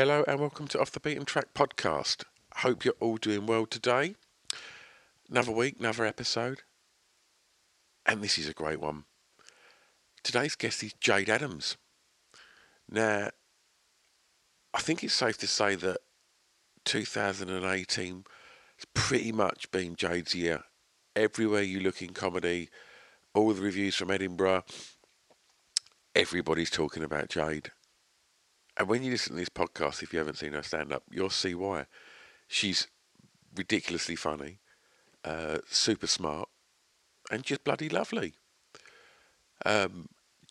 Hello and welcome to Off the Beaten Track podcast. Hope you're all doing well today. Another week, another episode. And this is a great one. Today's guest is Jade Adams. Now, I think it's safe to say that 2018 has pretty much been Jade's year. Everywhere you look in comedy, all the reviews from Edinburgh, everybody's talking about Jade. And when you listen to this podcast, if you haven't seen her stand-up, you'll see why. She's ridiculously funny, super smart, and just bloody lovely.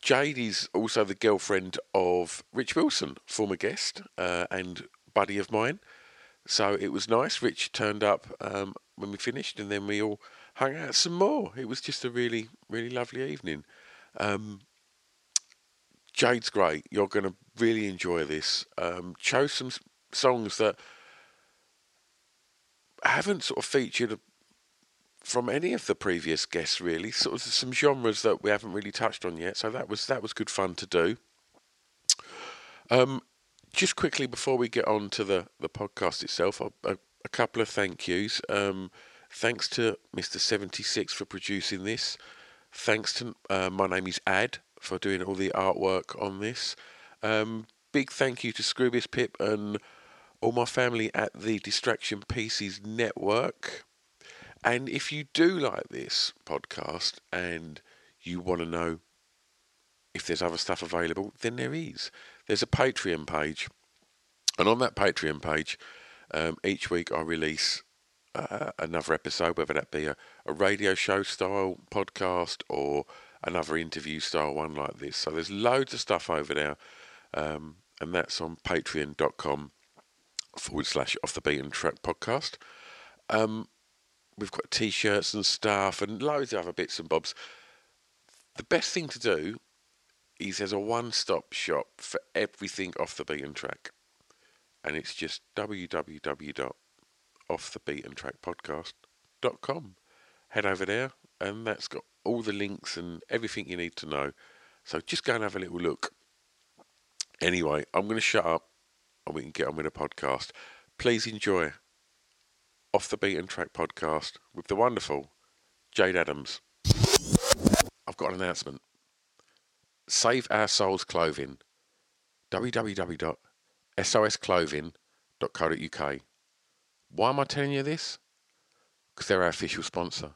Jade is also the girlfriend of Rich Wilson, former guest and buddy of mine. So it was nice. Rich turned up when we finished, and then we all hung out some more. It was just a really, really lovely evening. Jade's great. You're going to really enjoy this. Chose some songs that haven't sort of featured from any of the previous guests, really. Sort of some genres that we haven't really touched on yet. So that was good fun to do. Just quickly before we get on to the podcast itself, a couple of thank yous. Thanks to Mr. 76 for producing this. Thanks to my name is Ad for doing all the artwork on this. Big thank you to Scroobius Pip and all my family at the Distraction Pieces Network. And if you do like this podcast and you want to know if there's other stuff available, then there is. There's a Patreon page. And on that Patreon page, each week I release another episode, whether that be a radio show style podcast or another interview style one like this. So there's loads of stuff over there. And that's on patreon.com/Off the Beaten Track podcast. We've got t-shirts and stuff and loads of other bits and bobs. The best thing to do is there's a one-stop shop for everything Off the Beaten Track. And it's just www.offthebeatentrackpodcast.com. Head over there and that's got all the links and everything you need to know. So just go and have a little look. Anyway, I'm going to shut up and we can get on with the podcast. Please enjoy Off the Beaten Track podcast with the wonderful Jade Adams. I've got an announcement. Save Our Souls Clothing. www.sosclothing.co.uk. Why am I telling you this? Because they're our official sponsor.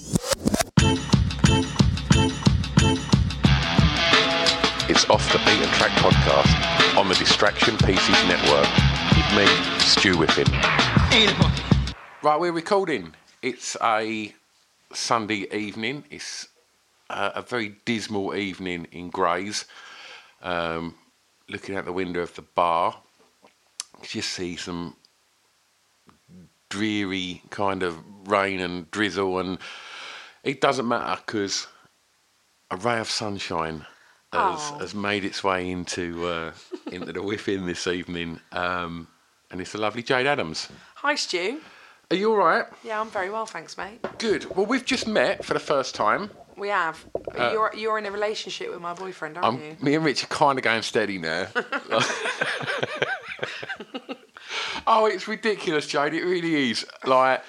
It's Off the Beaten Track podcast on the Distraction Pieces Network. With me, Stu Whiffin. Right, we're recording. It's a Sunday evening. It's a very dismal evening in Grays. Looking out the window of the bar, you just see some dreary kind of rain and drizzle, and it doesn't matter because a ray of sunshine has made its way into the Whiffin this evening, and it's the lovely Jade Adams. Hi, Stu. Are you all right? Yeah, I'm very well, thanks, mate. Good. Well, we've just met for the first time. We have. You're in a relationship with my boyfriend, aren't you? Me and Rich are kind of going steady now. Oh, it's ridiculous, Jade. It really is. Like,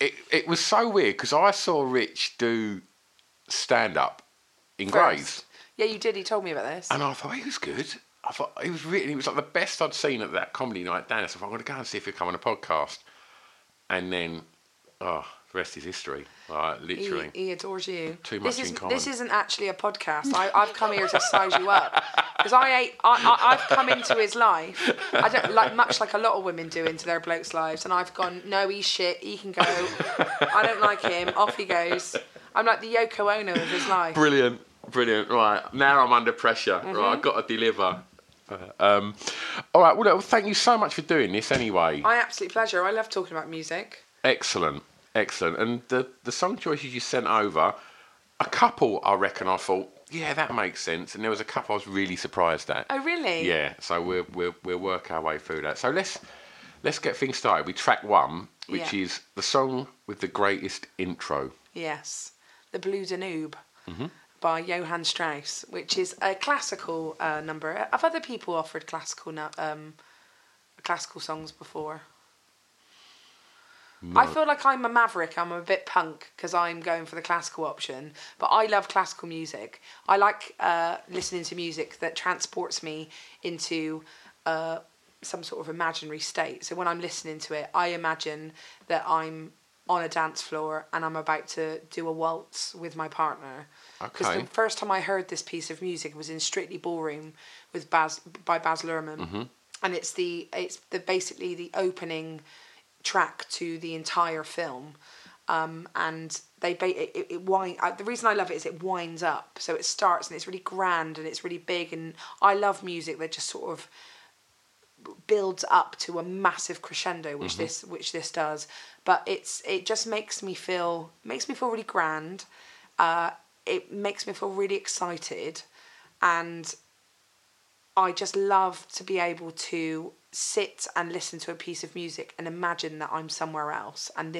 it was so weird because I saw Rich do stand-up in Grays. Yeah, you did. He told me about this. And I thought he was good. I thought he was like the best I'd seen at that comedy night. Dan, I thought, I'm going to go and see if he'll come on a podcast. And then, the rest is history. Like, literally. He adores you. Too much in common. This isn't actually a podcast. I've come here to size you up. Because I've come into his life. I don't like much like a lot of women do into their blokes' lives, and I've gone, no, he's shit. He can go. I don't like him. Off he goes. I'm like the Yoko Ono of his life. Brilliant, brilliant. Right now I'm under pressure. Mm-hmm. Right, I've got to deliver. All right. Well, thank you so much for doing this. Anyway, my absolute pleasure. I love talking about music. Excellent, excellent. And the song choices you sent over, a couple I reckon I thought, yeah, that makes sense. And there was a couple I was really surprised at. Oh, really? Yeah. So we'll work our way through that. So let's get things started with track one, which is the song with the greatest intro. Yes, The Blue Danube by Johann Strauss, which is a classical number. Have other people offered classical songs before? No. I feel like I'm a maverick. I'm a bit punk because I'm going for the classical option. But I love classical music. I like listening to music that transports me into some sort of imaginary state. So when I'm listening to it, I imagine that I'm on a dance floor and I'm about to do a waltz with my partner. Because the first time I heard this piece of music was in Strictly Ballroom with Baz Luhrmann. Mm-hmm. And it's basically the opening track to the entire film, and the reason I love it is it winds up, so it starts and it's really grand and it's really big, and I love music that just sort of builds up to a massive crescendo, which this does. But it just makes me feel really grand. It makes me feel really excited, and I just love to be able to sit and listen to a piece of music and imagine that I'm somewhere else. And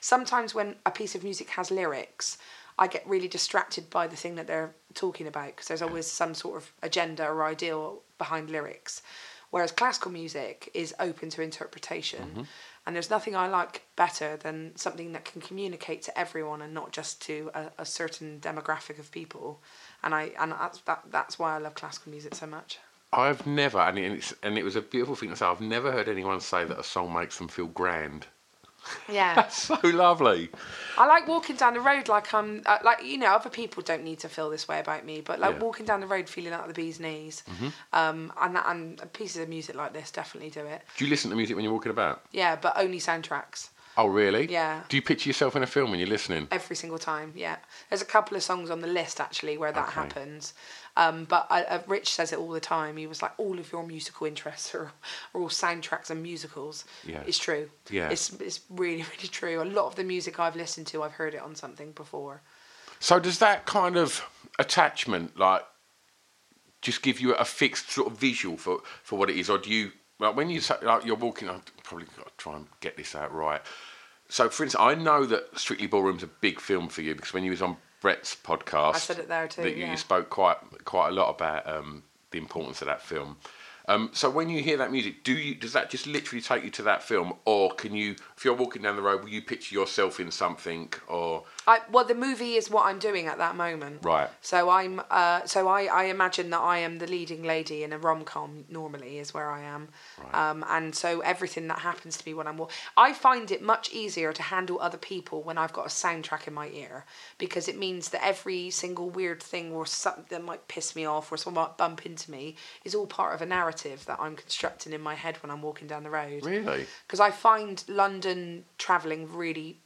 sometimes when a piece of music has lyrics, I get really distracted by the thing that they're talking about, because there's always some sort of agenda or ideal behind lyrics. Whereas classical music is open to interpretation. Mm-hmm. And there's nothing I like better than something that can communicate to everyone and not just to a certain demographic of people. And that's why I love classical music so much. I've never, and it was a beautiful thing to say, I've never heard anyone say that a song makes them feel grand. Yeah. That's so lovely. I like walking down the road like I'm, other people don't need to feel this way about me, but walking down the road feeling like the bee's knees. Mm-hmm. And pieces of music like this definitely do it. Do you listen to music when you're walking about? Yeah, but only soundtracks. Oh, really? Yeah. Do you picture yourself in a film when you're listening? Every single time, yeah. There's a couple of songs on the list, actually, where that happens. But Rich says it all the time. He was like, all of your musical interests are all soundtracks and musicals. Yeah. It's true. Yeah. It's really, really true. A lot of the music I've listened to, I've heard it on something before. So does that kind of attachment, like, just give you a fixed sort of visual for what it is? Or do you... Like when you say, like you're walking, I've probably got to try and get this out right. So, for instance, I know that Strictly Ballroom's a big film for you because when you was on Brett's podcast, I said it there too. That you spoke quite a lot about the importance of that film. So, when you hear that music, does that just literally take you to that film, or can you, if you're walking down the road, will you picture yourself in something, or? The movie is what I'm doing at that moment. Right. So I'm. So I imagine that I am the leading lady in a rom-com. Normally, is where I am. Right. And so everything that happens to me when I'm walking, I find it much easier to handle other people when I've got a soundtrack in my ear, because it means that every single weird thing or something that might piss me off or someone might bump into me is all part of a narrative that I'm constructing in my head when I'm walking down the road. Really? Because I find London travelling really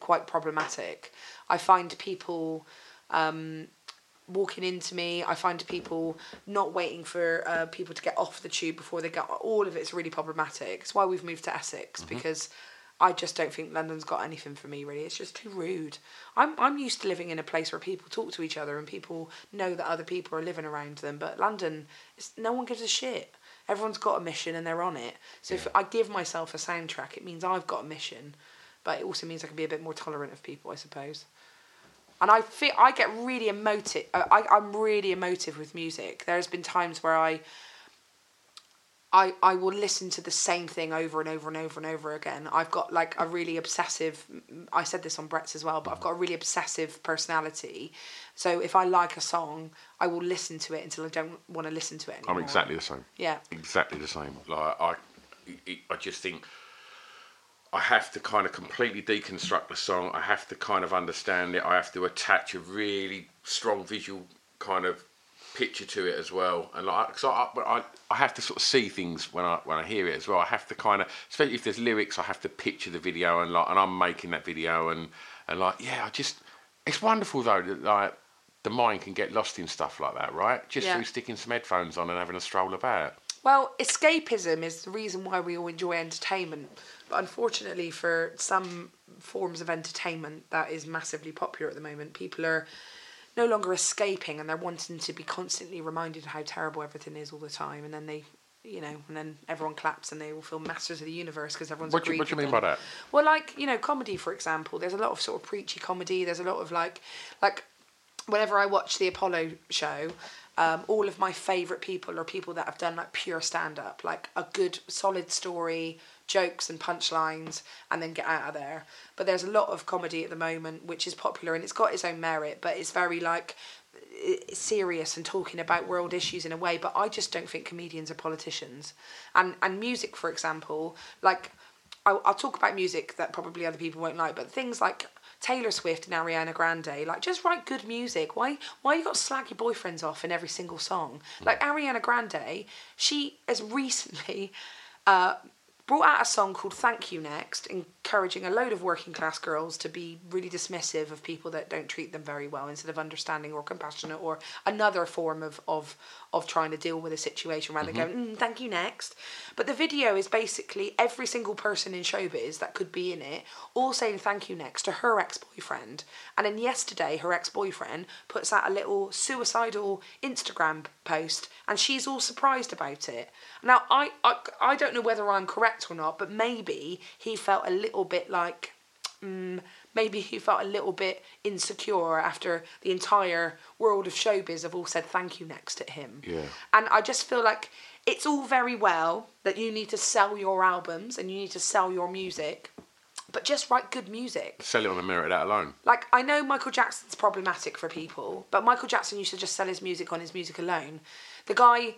quite problematic. I find people walking into me. I find people not waiting for people to get off the tube before they get... All of it's really problematic. It's why we've moved to Essex, because I just don't think London's got anything for me, really. It's just too rude. I'm used to living in a place where people talk to each other and people know that other people are living around them. But London, no one gives a shit. Everyone's got a mission and they're on it. So if I give myself a soundtrack, it means I've got a mission. But it also means I can be a bit more tolerant of people, I suppose. And I feel I get really emotive. I'm really emotive with music. There's been times where I will listen to the same thing over and over and over and over again. I've got like a really obsessive, I said this on Brett's as well, but I've got a really obsessive personality. So if I like a song, I will listen to it until I don't want to listen to it anymore. I'm exactly the same. Yeah. Exactly the same. Like I just think I have to kind of completely deconstruct the song. I have to kind of understand it. I have to attach a really strong visual kind of picture to it as well, and like, so I have to sort of see things when I hear it as well. I have to kind of, especially if there's lyrics, I have to picture the video and like, and I'm making that video and like, yeah, I just, it's wonderful though that like the mind can get lost in stuff like that, right? Just through sticking some headphones on and having a stroll about. Well, escapism is the reason why we all enjoy entertainment, but unfortunately for some forms of entertainment that is massively popular at the moment, people are no longer escaping and they're wanting to be constantly reminded how terrible everything is all the time, and then they, you know, and then everyone claps and they all feel masters of the universe because everyone's agreed. What do you mean by that? Well, like, you know, comedy, for example, there's a lot of sort of preachy comedy. There's a lot of like whenever I watch the Apollo show, all of my favourite people are people that have done like pure stand-up, like a good solid story, jokes and punchlines, and then get out of there. But there's a lot of comedy at the moment which is popular and it's got its own merit, but it's very like serious and talking about world issues in a way. But I just don't think comedians are politicians. And music, for example, like I'll talk about music that probably other people won't like, but things like Taylor Swift and Ariana Grande, like, just write good music. Why you got to slag your boyfriends off in every single song? Like Ariana Grande, she has recently brought out a song called Thank You Next, encouraging a load of working class girls to be really dismissive of people that don't treat them very well instead of understanding or compassionate or another form of trying to deal with a situation rather than going, thank you next. But the video is basically every single person in showbiz that could be in it all saying thank you next to her ex-boyfriend. And then yesterday, her ex-boyfriend puts out a little suicidal Instagram post and she's all surprised about it. Now, I don't know whether I'm correct or not, but maybe he felt a little bit like maybe he felt a little bit insecure after the entire world of showbiz have all said thank you next at him. Yeah. And I just feel like it's all very well that you need to sell your albums and you need to sell your music, but just write good music. Sell it on the merit of that alone. Like, I know Michael Jackson's problematic for people, but Michael Jackson used to just sell his music on his music alone. The guy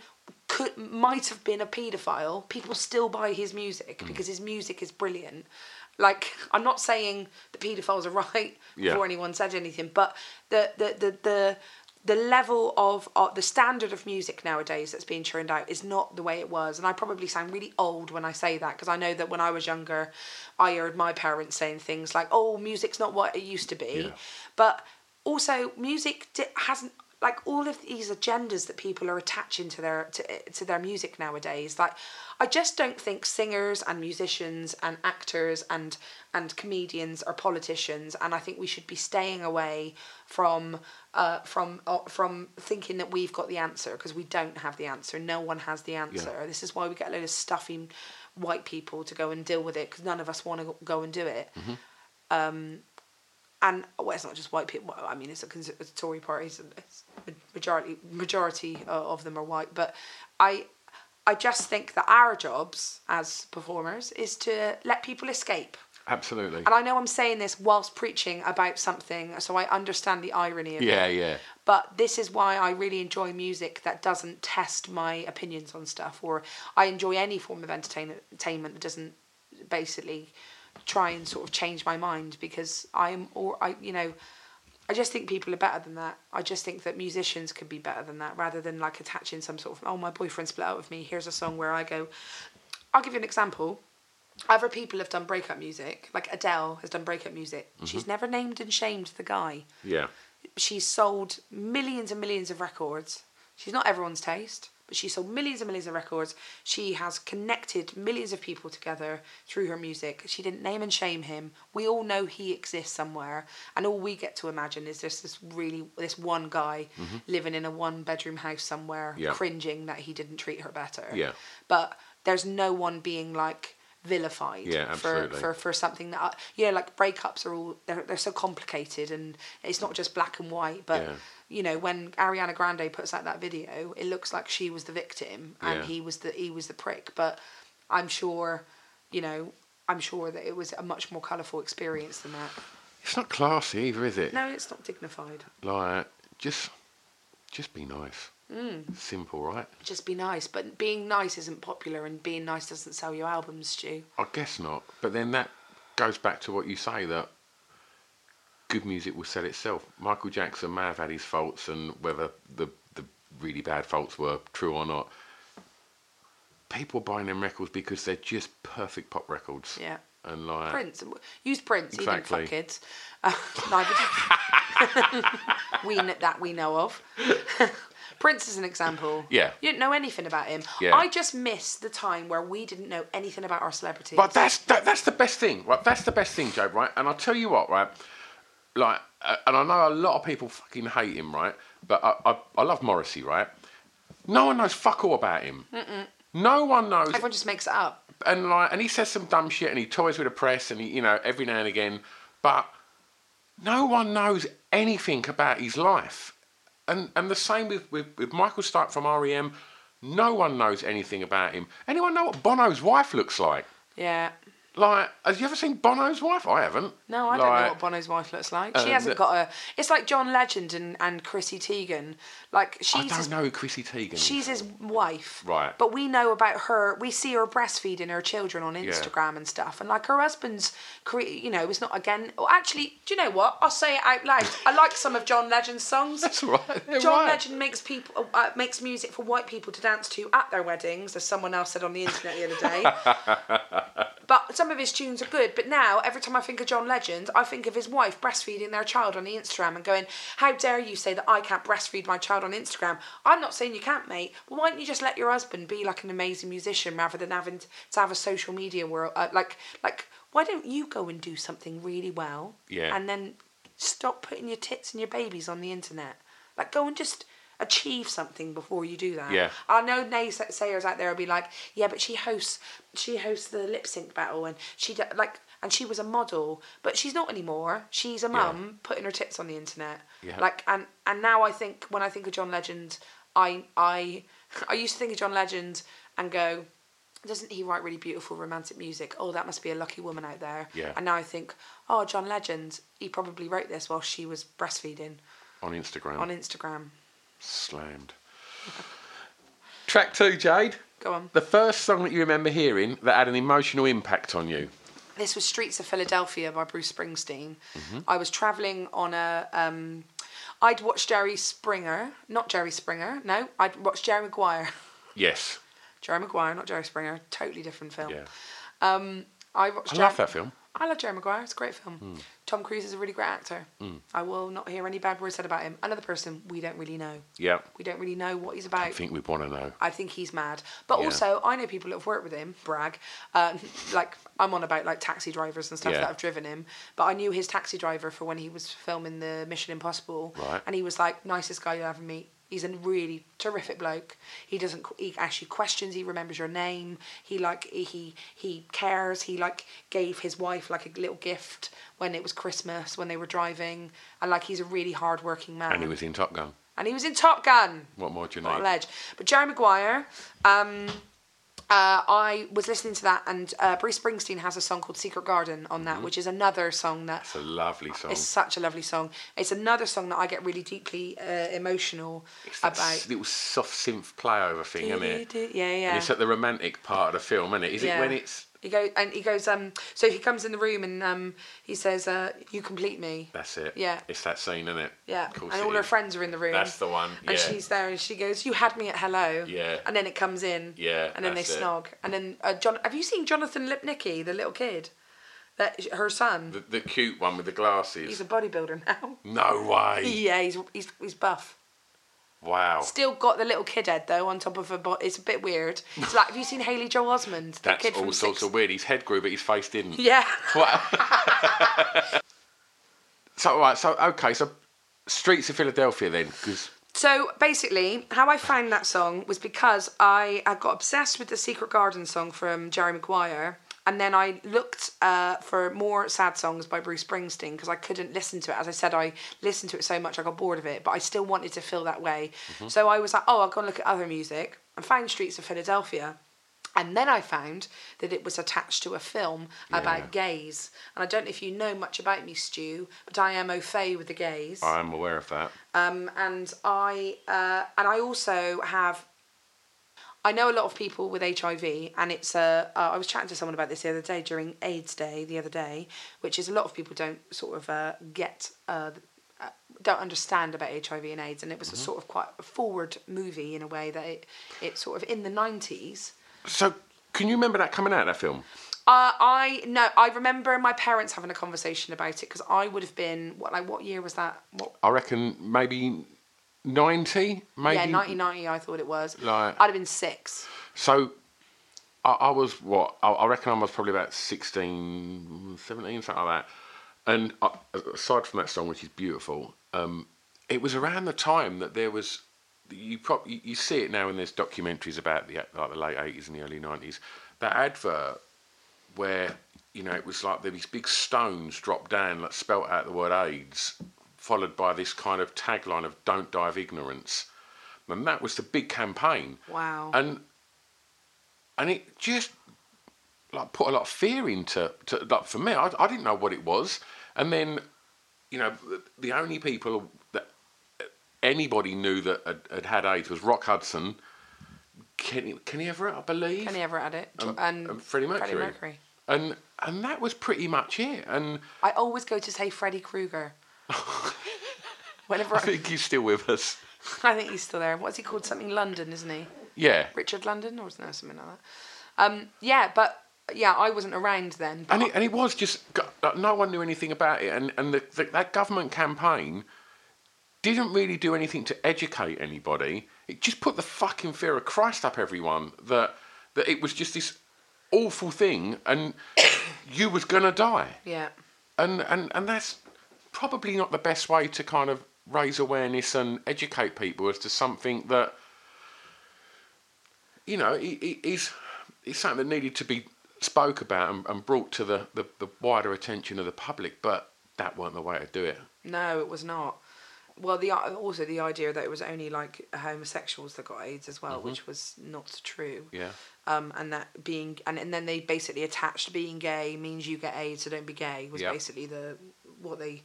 might have been a paedophile. People still buy his music because his music is brilliant. Like, I'm not saying the paedophiles are right before anyone said anything, but the the level of the standard of music nowadays that's being churned out is not the way it was. And I probably sound really old when I say that, because I know that when I was younger, I heard my parents saying things like, oh, music's not what it used to be. Yeah. But also music hasn't, like, all of these agendas that people are attaching to their music nowadays. Like, I just don't think singers and musicians and actors and comedians are politicians, and I think we should be staying away from thinking that we've got the answer, because we don't have the answer. No one has the answer. Yeah. This is why we get a load of stuffy white people to go and deal with it, because none of us want to go and do it. Mm-hmm. And well, it's not just white people. I mean, it's a Tory party. It's majority of them are white. But I just think that our jobs as performers is to let people escape. Absolutely. And I know I'm saying this whilst preaching about something, so I understand the irony of it. Yeah, yeah. But this is why I really enjoy music that doesn't test my opinions on stuff, or I enjoy any form of entertainment that doesn't basically try and sort of change my mind, because I just think people are better than that. I just think that musicians could be better than that, rather than like attaching some sort of, oh, my boyfriend split up with me, here's a song where I go. I'll give you an example. Other people have done breakup music, like Adele has done breakup music. Mm-hmm. She's never named and shamed the guy. Yeah. She's sold millions and millions of records. She's not everyone's taste, but she sold millions and millions of records. She has connected millions of people together through her music. She didn't name and shame him. We all know he exists somewhere, and all we get to imagine is this one guy, mm-hmm, living in a one-bedroom house somewhere, yeah, cringing that he didn't treat her better. Yeah. But there's no one being like vilified, yeah, for something that like breakups are all they're so complicated, and it's not just black and white, but yeah. You know, when Ariana Grande puts out that video, it looks like she was the victim and yeah, he was the prick, but I'm sure that it was a much more colourful experience than that. It's not classy either, is it? No, it's not dignified. Like, just be nice. Mm. Simple, right? Just be nice. But being nice isn't popular, and being nice doesn't sell you albums, Stu. I guess not. But then that goes back to what you say, that good music will sell itself. Michael Jackson may have had his faults, and whether the really bad faults were true or not, people are buying them records because they're just perfect pop records. Yeah. And like Prince, exactly. He didn't fuck kids. Neither did we know of. Prince is an example. Yeah. You didn't know anything about him. Yeah. I just miss the time where we didn't know anything about our celebrities. But that's the best thing, right? That's the best thing, Jade, right? And I'll tell you what, right? Like, and I know a lot of people fucking hate him, right? But I love Morrissey, right? No one knows fuck all about him. Mm-mm. No one knows. Everyone just makes it up. And like, and he says some dumb shit, and he toys with the press, and he, you know, every now and again. But no one knows anything about his life. And the same with Michael Stipe from REM. No one knows anything about him. Anyone know what Bono's wife looks like? Yeah. Like, have you ever seen Bono's wife? I haven't. No, I don't know what Bono's wife looks like. She hasn't got a... It's like John Legend and Chrissy Teigen. Like, she's... I don't know who Chrissy Teigen is. She's his wife. Right. But we know about her... We see her breastfeeding her children on Instagram, yeah, and stuff. And, like, her husband's... You know, it's not, again... Well, actually, do you know what? I'll say it out loud. I like some of John Legend's songs. That's right. John Legend makes music for white people to dance to at their weddings, as someone else said on the internet the other day. But some of his tunes are good. But now, every time I think of John Legend, I think of his wife breastfeeding their child on the Instagram and going, how dare you say that I can't breastfeed my child on Instagram? I'm not saying you can't, mate. But why don't you just let your husband be like an amazing musician rather than having to have a social media world? Like, why don't you go and do something really well? Yeah. And then stop putting your tits and your babies on the internet. Like, go and just... achieve something before you do that. Yeah. I know naysayers out there will be like, yeah, but she hosts the lip sync battle, and she was a model, but she's not anymore. She's a mum, yeah, putting her tits on the internet. Yeah. Like, and now I think when I think of John Legend, I used to think of John Legend and go, doesn't he write really beautiful romantic music? Oh, that must be a lucky woman out there. Yeah. And now I think, oh, John Legend, he probably wrote this while she was breastfeeding. On Instagram. Slammed. Track 2, Jade. Go on. The first song that you remember hearing that had an emotional impact on you. This was Streets of Philadelphia by Bruce Springsteen. Mm-hmm. I was travelling on a... I'd watch I'd watch Jerry Maguire. Yes. Jerry Maguire, not Jerry Springer. Totally different film. Yeah. I love that film. I love Jerry Maguire. It's a great film. Mm. Tom Cruise is a really great actor. Mm. I will not hear any bad words said about him. Another person we don't really know. Yeah. We don't really know what he's about. I think we want to know. I think he's mad. But also, I know people that have worked with him, brag. Like, I'm on about like taxi drivers and stuff that have driven him. But I knew his taxi driver for when he was filming the Mission Impossible. Right. And he was like, nicest guy you'll ever meet. He's a really terrific bloke. He asks you questions. He remembers your name. He cares. He like gave his wife like a little gift when it was Christmas when they were driving. And like he's a really hard working man. And he was in Top Gun. What more do you need? Ledge. But Jerry Maguire. I was listening to that, and Bruce Springsteen has a song called Secret Garden on that, which is another song that... It's a lovely song. It's such a lovely song. It's another song that I get really deeply emotional about. It's that little soft synth playover thing, isn't it? Yeah. And it's at the romantic part of the film, isn't it? Is it when it's... He goes. So he comes in the room and he says, "You complete me." That's it. Yeah. It's that scene, isn't it? Yeah. Of course. And all her friends are in the room. That's the one. Yeah. And she's there, and she goes, "You had me at hello." Yeah. And then it comes in. Yeah. And then they snog. And then have you seen Jonathan Lipnicki, the little kid, her son? The cute one with the glasses. He's a bodybuilder now. No way. Yeah, he's buff. Wow. Still got the little kid head though on top of her body. It's a bit weird. It's like, have you seen Haley Joel Osment? That's kid all sorts of weird. His head grew, but his face didn't. Yeah. So Streets of Philadelphia then, because. So basically, how I found that song was because I got obsessed with the Secret Garden song from Jerry Maguire. And then I looked for more sad songs by Bruce Springsteen because I couldn't listen to it. As I said, I listened to it so much I got bored of it, but I still wanted to feel that way. Mm-hmm. So I was like, I'll go and look at other music, and found Streets of Philadelphia. And then I found that it was attached to a film about gays. And I don't know if you know much about me, Stu, but I am au fait with the gays. I am aware of that. And I also have... I know a lot of people with HIV, and it's I was chatting to someone about this the other day during AIDS Day the other day, which is a lot of people don't sort of don't understand about HIV and AIDS, and it was a sort of quite a forward movie in a way that it's sort of in the 90s. So can you remember that coming out, that film? I remember my parents having a conversation about it because I would have been what year was that? I reckon maybe. 90, maybe? Yeah, 1990, I thought it was. Like, I'd have been 6. So, I was, I reckon I was probably about 16, 17, something like that. And aside from that song, which is beautiful, it was around the time that there was... You see it now, and there's documentaries about the late 80s and the early 90s. That advert where, it was like there were these big stones dropped down, like spelt out the word AIDS... followed by this kind of tagline of "Don't die of ignorance," and that was the big campaign. Wow! And it just like put a lot of fear into like for me. I didn't know what it was, and then the only people that anybody knew that had had AIDS was Rock Hudson, Kenny Everett, I believe. Kenny Everett had it, and Freddie Mercury, and that was pretty much it. And I always go to say Freddie Krueger. I think he's still with us. I think he's still there. What's he called? Something London, isn't he? Yeah. Richard London, or something like that. I wasn't around then. But it was just no one knew anything about it, and that government campaign didn't really do anything to educate anybody. It just put the fucking fear of Christ up everyone that it was just this awful thing, and you was gonna die. Yeah. And that's. Probably not the best way to kind of raise awareness and educate people as to something that is something that needed to be spoke about and brought to the wider attention of the public, but that weren't the way to do it. No, it was not. Well, the idea that it was only like homosexuals that got AIDS as well, which was not true. Yeah. And that being and then they basically attached being gay means you get AIDS, so don't be gay was basically the what they.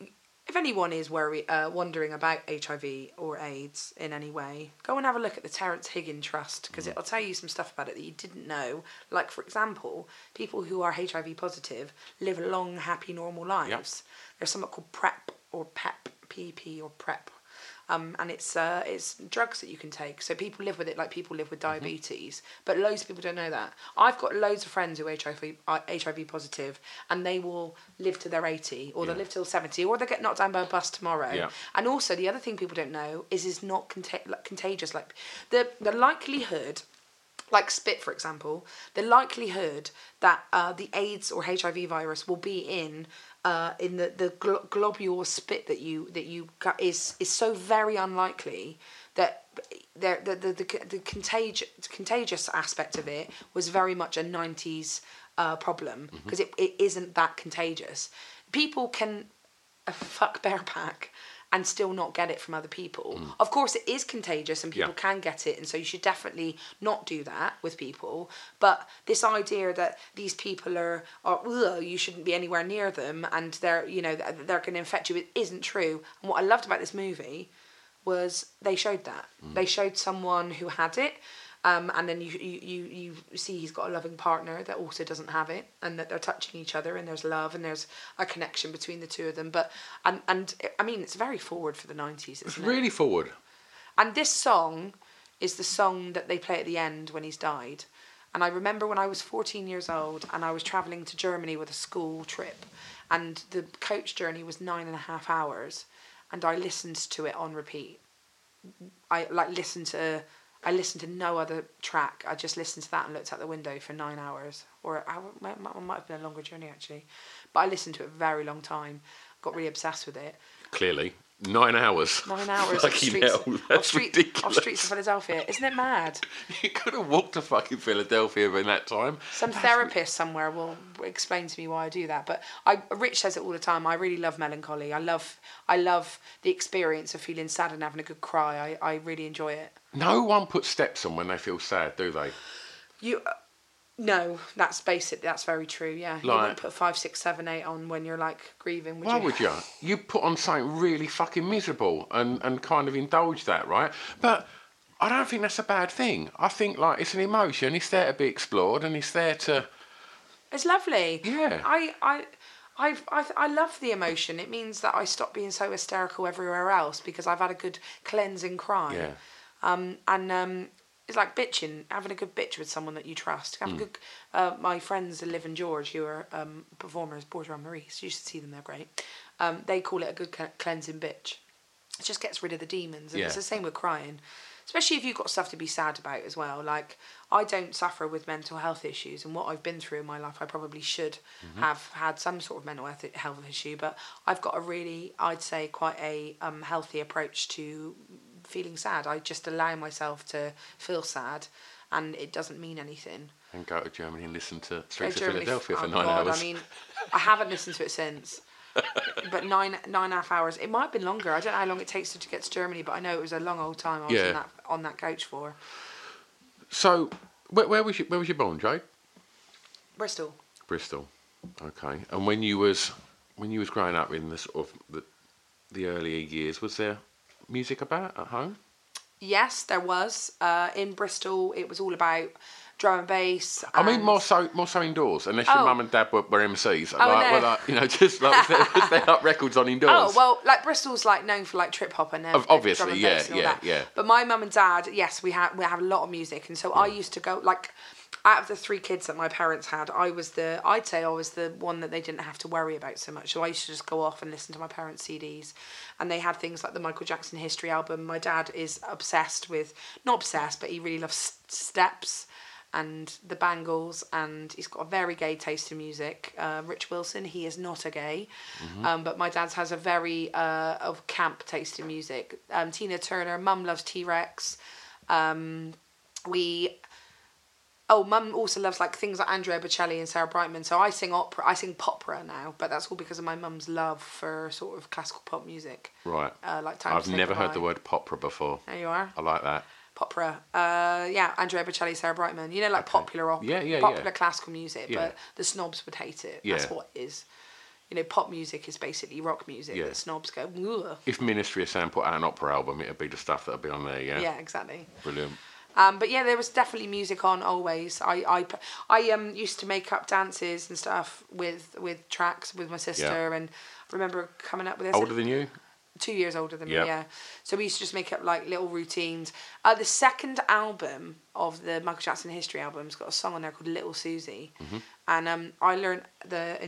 If anyone is wondering about HIV or AIDS in any way, go and have a look at the Terence Higgin Trust because it'll tell you some stuff about it that you didn't know. Like, for example, people who are HIV positive live long, happy, normal lives. There's something called PrEP or PEP. PEP or PrEP, and it's drugs that you can take. So people live with it like people live with diabetes, but loads of people don't know that. I've got loads of friends who are HIV positive, and they will live to their 80, or they'll live till 70, or they'll get knocked down by a bus tomorrow. Yeah. And also the other thing people don't know is not contagious. Like the likelihood, like spit for example, the likelihood that the AIDS or HIV virus will be in the globule spit that you got is so very unlikely that the contagious aspect of it was very much a 90s problem, because it isn't that contagious. People can fuck barepack and still not get it from other people. Mm. Of course, it is contagious and people can get it, and so you should definitely not do that with people. But this idea that these people are you shouldn't be anywhere near them, and they're going to infect you, it isn't true. And what I loved about this movie was they showed that. Mm. They showed someone who had it, and then you see he's got a loving partner that also doesn't have it, and that they're touching each other, and there's love, and there's a connection between the two of them. But it's very forward for the 90s. It's really forward. And this song is the song that they play at the end when he's died. And I remember when I was 14 years old, and I was travelling to Germany with a school trip, and the coach journey was 9.5 hours, and I listened to it on repeat. I listened to no other track. I just listened to that and looked out the window for 9 hours. Or it might have been a longer journey, actually. But I listened to it a very long time. Got really obsessed with it. Clearly. 9 hours. 9 hours off streets of Philadelphia. Isn't it mad? You could have walked to fucking Philadelphia in that time. Some therapist somewhere will explain to me why I do that. But Rich says it all the time. I really love melancholy. I love the experience of feeling sad and having a good cry. I really enjoy it. No one puts steps on when they feel sad, do they? No, that's basic. That's very true. Yeah, like, you wouldn't put 5, 6, 7, 8 on when you're like grieving. Why would you? You put on something really fucking miserable and kind of indulge that, right? But I don't think that's a bad thing. I think like it's an emotion. It's there to be explored, and it's there to. It's lovely. Yeah. I love the emotion. It means that I stop being so hysterical everywhere else because I've had a good cleansing cry. Yeah. It's like bitching, having a good bitch with someone that you trust. My friends, Liv and George, who are performers, Bourgeois Maurice, you should see them, they're great. They call it a good cleansing bitch. It just gets rid of the demons. And it's the same with crying. Especially if you've got stuff to be sad about as well. Like, I don't suffer with mental health issues, and what I've been through in my life, I probably should have had some sort of mental health issue, but I've got a really, I'd say, quite a healthy approach to feeling sad. I just allow myself to feel sad, and it doesn't mean anything. And go to Germany and listen to Streets of Philadelphia for 9 hours. I mean, I haven't listened to it since. But 9.5 hours. It might have been longer. I don't know how long it takes to get to Germany, but I know it was a long old time I was on that coach for. So, where was you born, Jade? Bristol. Okay. And when you was growing up in the sort of the earlier years, was there music about at home? Yes, there was. In Bristol, it was all about drum and bass. And I mean, more so indoors, unless your mum and dad were MCs. Was they up records on indoors? Oh, well, like Bristol's like known for like trip hop and obviously, drum and bass and all that. But my mum and dad, yes, we have a lot of music, and so I used to go like. Out of the 3 kids that my parents had, I'd say I was the one that they didn't have to worry about so much. So I used to just go off and listen to my parents' CDs. And they had things like the Michael Jackson History album. My dad is not obsessed, but he really loves Steps and the Bangles, and he's got a very gay taste in music. Rich Wilson, he is not a gay, but my dad has a very of camp taste in music. Tina Turner, Mum loves T-Rex. Mum also loves like things like Andrea Bocelli and Sarah Brightman. So I sing popera now, but that's all because of my mum's love for sort of classical pop music. Right. I've never heard the word popera before. There you are. I like that. Popera. Andrea Bocelli, Sarah Brightman. You know, like popular opera. Popular classical music, but the snobs would hate it. Yeah. That's what it is. You know, pop music is basically rock music that snobs go, ugh. If Ministry of Sound put out an opera album, it'd be the stuff that'd be on there, yeah? Yeah, exactly. Brilliant. But yeah, there was definitely music on always. I used to make up dances and stuff with tracks with my sister, and I remember coming up with this. Older than you? 2 years older than me, yeah. So we used to just make up like little routines. The second album of the Michael Jackson History album's got a song on there called Little Susie, mm-hmm. and I learned the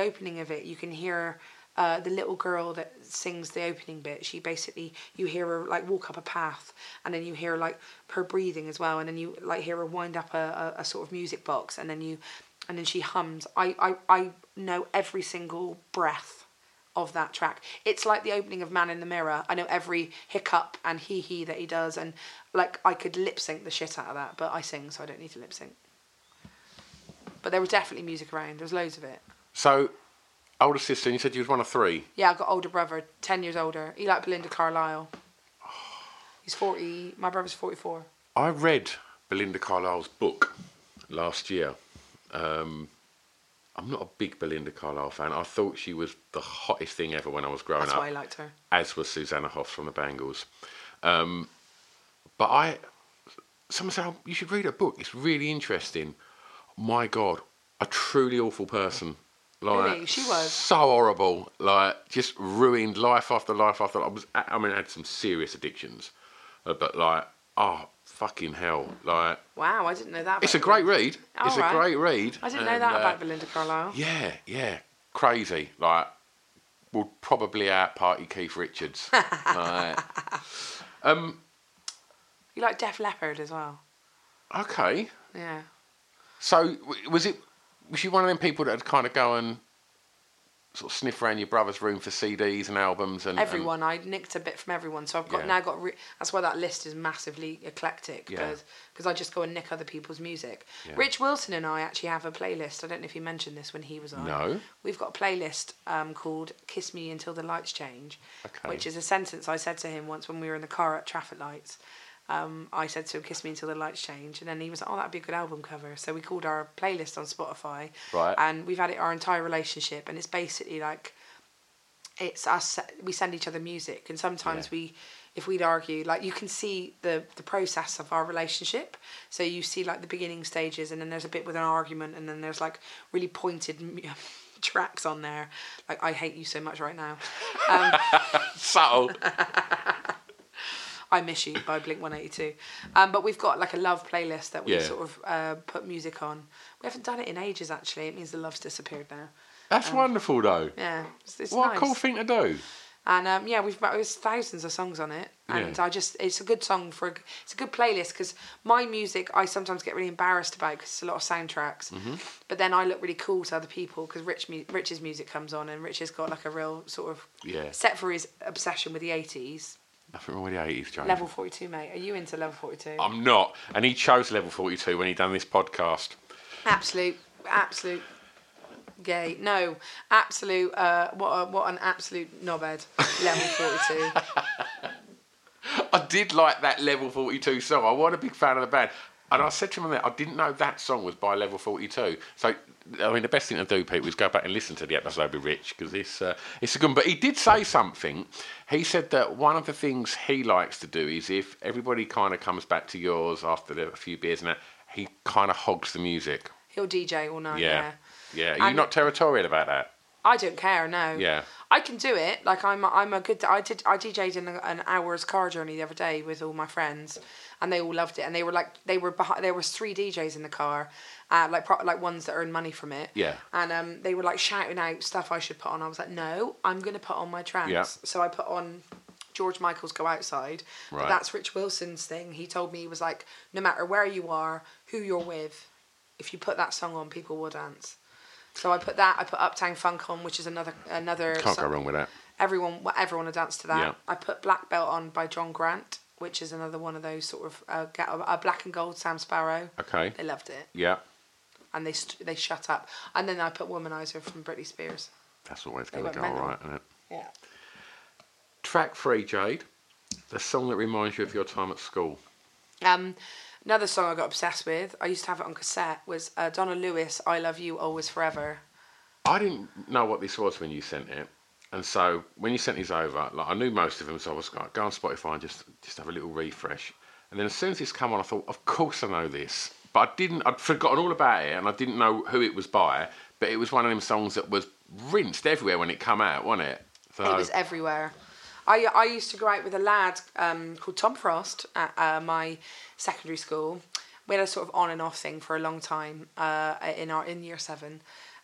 opening of it. You can hear the little girl that sings the opening bit. She basically, you hear her like walk up a path, and then you hear like her breathing as well, and then you like hear her wind up a sort of music box, and then she hums. I know every single breath of that track. It's like the opening of Man in the Mirror. I know every hiccup and hee-hee that he does, and like I could lip-sync the shit out of that, but I sing, so I don't need to lip-sync. But there was definitely music around. There was loads of it. So, older sister, and you said you was one of three? Yeah, I got older brother, 10 years older. He like Belinda Carlisle. He's 40. My brother's 44. I read Belinda Carlisle's book last year. I'm not a big Belinda Carlisle fan. I thought she was the hottest thing ever when I was growing up. That's why I liked her. As was Susanna Hoffs from the Bangles. Someone said, oh, you should read her book. It's really interesting. My God, a truly awful person. Like, really? She was. So horrible. Like, just ruined life after life after life. I had some serious addictions. But like, oh, fucking hell. Like, wow, I didn't know that. It's a great read. It's a great read. I didn't know that about Belinda Carlisle. Yeah, yeah. Crazy. Like, we'll probably out-party Keith Richards. Like, you like Def Leppard as well. Okay. Yeah. So, was she one of them people that would kind of go and sort of sniff around your brother's room for CDs and albums and everyone? I nicked a bit from everyone, so I've got that's why that list is massively eclectic, because I just go and nick other people's music. Yeah. Rich Wilson and I actually have a playlist. I don't know if you mentioned this when he was on. No, we've got a playlist called "Kiss Me Until the Lights Change," okay. Which is a sentence I said to him once when we were in the car at traffic lights. I said to him, "Kiss me until the lights change," and then he was like, "Oh, that'd be a good album cover." So we called our playlist on Spotify, right? And we've had it our entire relationship, and it's basically like it's us. We send each other music, and sometimes if we'd argue, like you can see the process of our relationship. So you see like the beginning stages, and then there's a bit with an argument, and then there's like really pointed tracks on there, like "I hate you so much right now." Subtle. I Miss You by Blink 182. But we've got like a love playlist that we sort of put music on. We haven't done it in ages, actually. It means the love's disappeared now. That's wonderful, though. Yeah. It's what nice. A cool thing to do. And there's thousands of songs on it. And it's a good song it's a good playlist, because my music I sometimes get really embarrassed about because it's a lot of soundtracks. Mm-hmm. But then I look really cool to other people because Rich's music comes on, and Rich has got like a real sort of, set for his obsession with the 80s. Nothing wrong with the 80s, Jane. Level 42, mate. Are you into Level 42? I'm not. And he chose Level 42 when he done this podcast. Absolute gay. No, absolute, what an absolute knobhead. Level 42. I did like that Level 42 song. I was a big fan of the band. And I said to him, I didn't know that song was by Level 42. So, I mean, the best thing to do, Pete, is go back and listen to the episode with Rich, because it's a good one. But he did say something. He said that one of the things he likes to do is if everybody kind of comes back to yours after a few beers and that, he kind of hogs the music. He'll DJ all night, Yeah. Are you not territorial about that? I don't care, no. Yeah. I can do it. Like, I DJ'd in an hour's car journey the other day with all my friends, and they all loved it. And they were like, there was three DJs in the car, like ones that earn money from it. Yeah. And they were like shouting out stuff I should put on. I was like, no, I'm going to put on my trance. Yeah. So I put on George Michael's Go Outside. Right. But that's Rich Wilson's thing. He told me, he was like, no matter where you are, who you're with, if you put that song on, people will dance. So I put Uptown Funk on, which is another Can't song. Go wrong with that. Everyone will dance to that. Yeah. I put Black Belt on by John Grant, which is another one of those sort of Black and Gold, Sam Sparrow. Okay. They loved it. Yeah. And they shut up. And then I put Womanizer from Britney Spears. That's always going to go all right, isn't it? Yeah. Track 3, Jade. The song that reminds you of your time at school. Another song I got obsessed with, I used to have it on cassette, was Donna Lewis, I Love You, Always, Forever. I didn't know what this was when you sent it. And so when you sent these over, like, I knew most of them, so I was like, go on Spotify and just have a little refresh. And then as soon as this came on, I thought, of course I know this. But I'd forgotten all about it, and I didn't know who it was by. But it was one of them songs that was rinsed everywhere when it came out, wasn't it? So, it was everywhere. I used to go out with a lad called Tom Frost at my secondary school. We had a sort of on and off thing for a long time in year 7,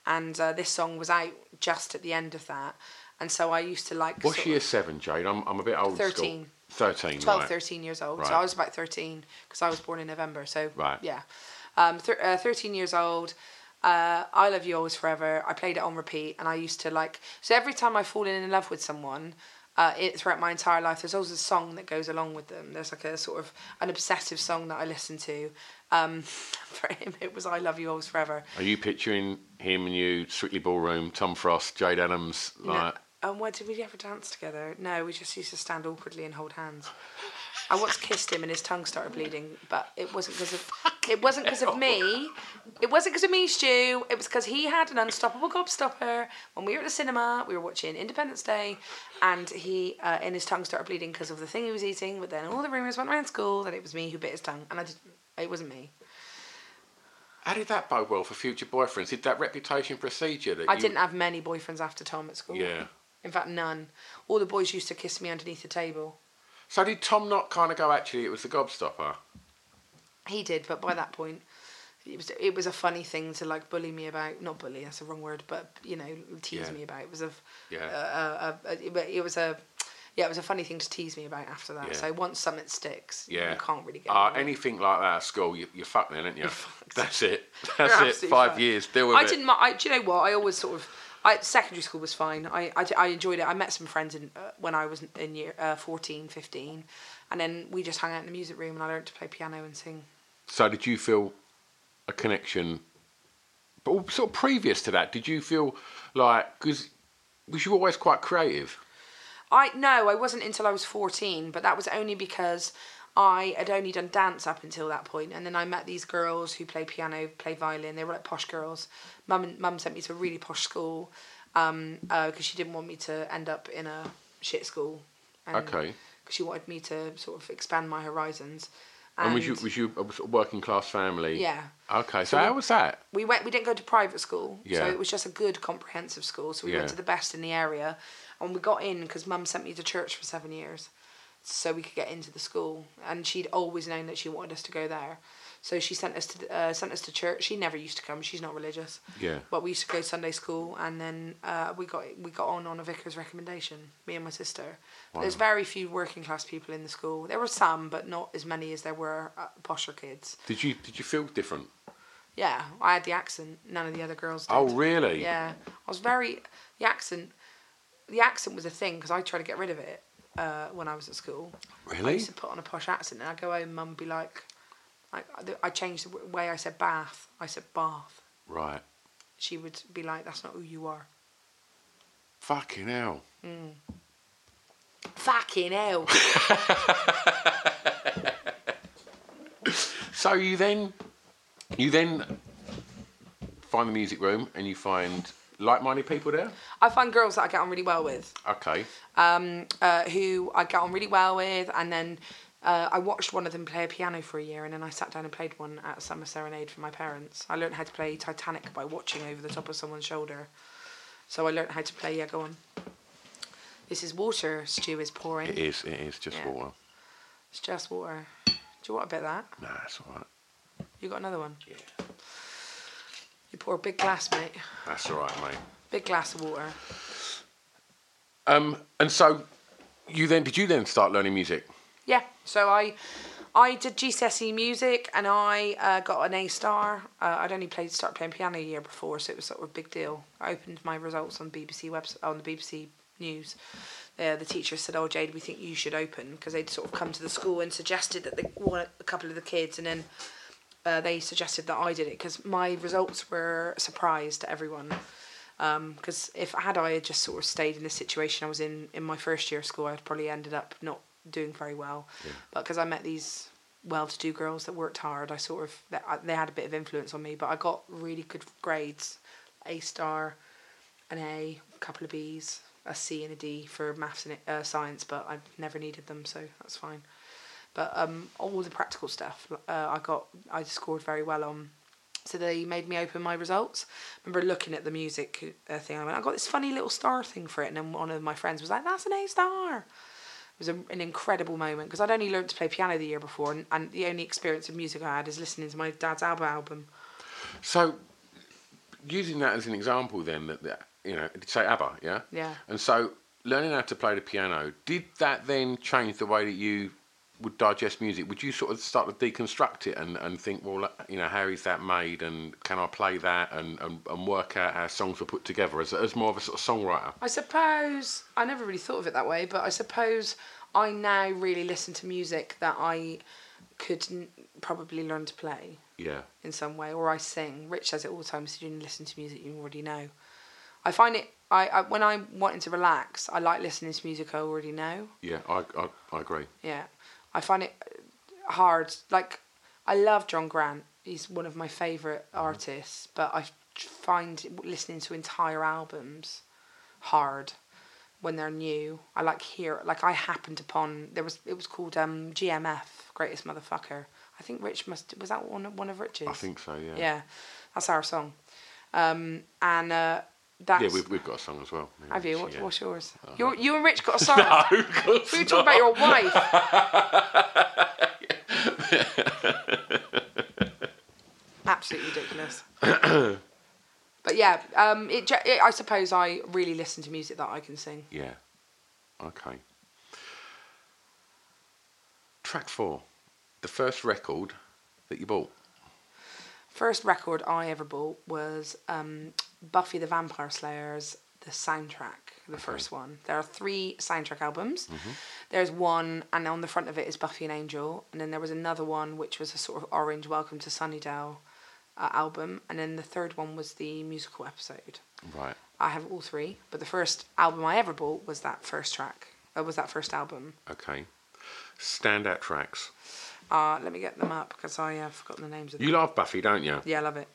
and this song was out just at the end of that. And so I used to like. What's year 7, Jade? I'm a bit old. 13. School. 13. 12, right. 13 years old. Right. So I was about 13 because I was born in November. So right. Yeah, 13 years old. I Love You Always Forever. I played it on repeat, and I used to like. So every time I've fallen in love with someone, throughout my entire life, there's always a song that goes along with them. There's like a sort of an obsessive song that I listen to. For him, it was I Love You Always Forever. Are you picturing him and you, Strictly Ballroom, Tom Frost, Jade Adams? Like... No. Where did we ever dance together? No, we just used to stand awkwardly and hold hands. I once kissed him and his tongue started bleeding, but it wasn't because of me. It wasn't because of me, Stu. It was because he had an unstoppable gobstopper when we were at the cinema. We were watching Independence Day, and he and his tongue started bleeding because of the thing he was eating. But then all the rumours went around school that it was me who bit his tongue, and it wasn't me. How did that bode well for future boyfriends? Did that reputation precede you? I didn't have many boyfriends after Tom at school. Yeah. In fact, none. All the boys used to kiss me underneath the table. So did Tom not kind of go, actually, it was the gobstopper? He did, but by that point, it was a funny thing to, like, bully me about. Not bully, that's the wrong word, but, you know, tease me about. It was a... Yeah. It was a funny thing to tease me about after that. Yeah. So once something sticks, you can't really get it. Anything like that at school, you're fucked then, aren't you? You're fucked. That's it. That's it. 5 years, deal with it. Do you know what? I always sort of... secondary school was fine. I enjoyed it. I met some friends when I was in year 14, 15. And then we just hung out in the music room and I learned to play piano and sing. So did you feel a connection? But sort of previous to that, did you feel like... Because you were always quite creative? No, I wasn't until I was 14. But that was only because I had only done dance up until that point. And then I met these girls who play piano, play violin. They were like posh girls. Mum sent me to a really posh school because she didn't want me to end up in a shit school. And okay. Because she wanted me to sort of expand my horizons. And was you a working class family? Yeah. Okay, so how was that? We didn't go to private school. Yeah. So it was just a good comprehensive school. So we went to the best in the area. And we got in because Mum sent me to church for 7 years. So we could get into the school, and she'd always known that she wanted us to go there. So she sent us to church. She never used to come. She's not religious. Yeah. But we used to go to Sunday school, and then we got on a vicar's recommendation. Me and my sister. Wow. There's very few working class people in the school. There were some, but not as many as there were posher kids. Did you feel different? Yeah, I had the accent. None of the other girls did. Oh really? Yeah, I was very the accent. The accent was a thing because I tried to get rid of it. When I was at school. Really? I used to put on a posh accent and I'd go home and Mum would be like I changed the way I said bath. I said bath. Right. She would be like, that's not who you are. Fucking hell. Mm. Fucking hell. So you then find the music room and you find... Like-minded people there? I find girls that I get on really well with. Okay. Who I get on really well with, and then I watched one of them play a piano for a year, and then I sat down and played one at a summer serenade for my parents. I learned how to play Titanic by watching over the top of someone's shoulder. So I learned how to play, go on. This is water, Stu is pouring. It is, just water. It's just water. Do you want a bit of that? Nah, it's all right. You got another one? Yeah. You pour a big glass, mate. That's all right, mate. Big glass of water. And so, did you then start learning music? Yeah. So I did GCSE music, and I got an A-star. I'd only started playing piano a year before, so it was sort of a big deal. I opened my results on BBC on the BBC News. The teacher said, "Oh, Jade, we think you should open," because they'd sort of come to the school and suggested that a couple of the kids, and then. They suggested that I did it because my results were a surprise to everyone. Because if I had just sort of stayed in the situation I was in my first year of school, I'd probably ended up not doing very well. Yeah. But because I met these well-to-do girls that worked hard, they had a bit of influence on me. But I got really good grades: A-star, an A, a couple of Bs, a C and a D for maths and science. But I never needed them, so that's fine. But all the practical stuff, I scored very well on. to the made me open my results. I remember looking at the music thing. I went, I got this funny little star thing for it, and then one of my friends was like, "That's an A star." It was an incredible moment, because I'd only learned to play piano the year before, and the only experience of music I had is listening to my dad's ABBA album. So, using that as an example then, that you know, say ABBA, yeah? Yeah. And so, learning how to play the piano, did that then change the way that you would digest music? Would you sort of start to deconstruct it and think, well, you know, how is that made, and can I play that, and work out how songs were put together as more of a sort of songwriter? I suppose I never really thought of it that way, but I suppose I now really listen to music that I could probably learn to play. Yeah. In some way, or I sing. Rich says it all the time. So you listen to music you already know. I find it. I when I'm wanting to relax, I like listening to music I already know. Yeah, I agree. Yeah. I find it hard. Like, I love John Grant. He's one of my favourite artists, but I find listening to entire albums hard when they're new. I like hear, like I happened upon, it was called GMF, Greatest Motherfucker. I think Rich was that one of Rich's? I think so, yeah. Yeah, that's our song. That's, yeah, we've got a song as well. Yeah. Have you? What's yours? Oh. You and Rich got a song. No, of course. We were talking about your wife. Absolutely ridiculous. But yeah, I suppose I really listen to music that I can sing. Yeah. Okay. Track 4, the first record that you bought. First record I ever bought was Buffy the Vampire Slayer's the soundtrack, the first one. There are 3 soundtrack albums. Mm-hmm. There's one, and on the front of it is Buffy and Angel, and then there was another one which was a sort of orange Welcome to Sunnydale album, and then the third one was the musical episode. Right. I have all 3, but the first album I ever bought was that first track. Was that first album. Okay. Standout tracks. Let me get them up, because I have forgotten the names of them. You love Buffy, don't you? Yeah, I love it.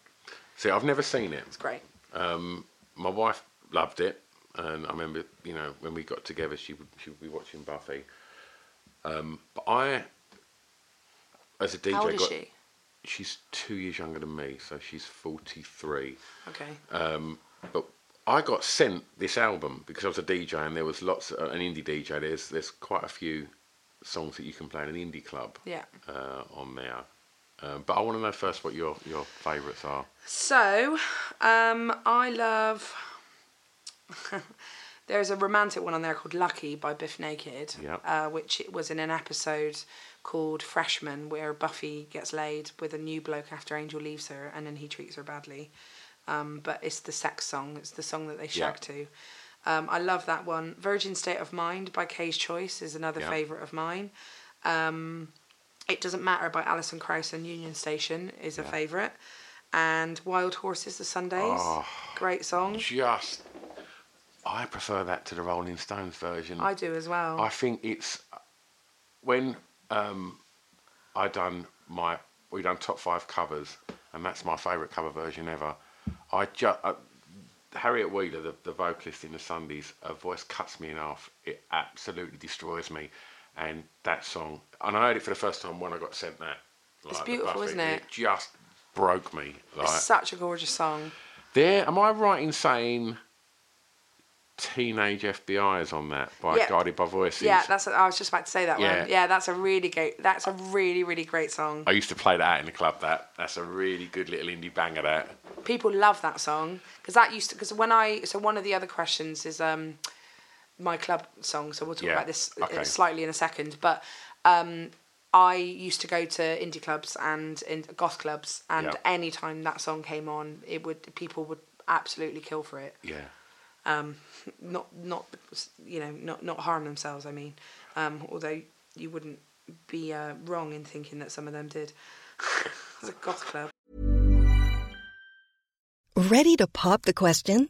See, I've never seen it. It's great. My wife loved it, and I remember, you know, when we got together, she would be watching Buffy. But I, as a DJ, how old is she? She's 2 years younger than me, so she's 43. Okay. But I got sent this album because I was a DJ, and there was lots of, an indie DJ. There's quite a few songs that you can play in an indie club. Yeah. On there. But I want to know first what your favourites are. So, I love... There's a romantic one on there called Lucky by Biff Naked, yep. Which it was in an episode called Freshman, where Buffy gets laid with a new bloke after Angel leaves her, and then he treats her badly. But it's the sex song. It's the song that they shag to. I love that one. Virgin State of Mind by Kay's Choice is another favourite of mine. It Doesn't Matter by Alison Krauss and Union Station is a favourite. And Wild Horses, The Sundays. Oh, great song. Just, I prefer that to the Rolling Stones version. I do as well. I think it's, when we done top 5 covers, and that's my favourite cover version ever. Harriet Wheeler, the vocalist in The Sundays, her voice cuts me in half. It absolutely destroys me. And that song, and I heard it for the first time when I got sent that. Like, it's beautiful, isn't it? It just broke me. Like, it's such a gorgeous song. There, am I right in saying Teenage FBI is on that by Guided by Voices? Yeah, I was just about to say that one. Yeah, that's a really great. That's a really, really great song. I used to play that out in the club. That's a really good little indie banger. That people love that song because when one of the other questions is my club song, so we'll talk about this slightly in a second, but I used to go to indie clubs and in goth clubs, and any time that song came on, people would absolutely kill for it. Yeah. Not you know, not harm themselves, I mean, although you wouldn't be wrong in thinking that some of them did. It's a goth club. Ready to pop the question?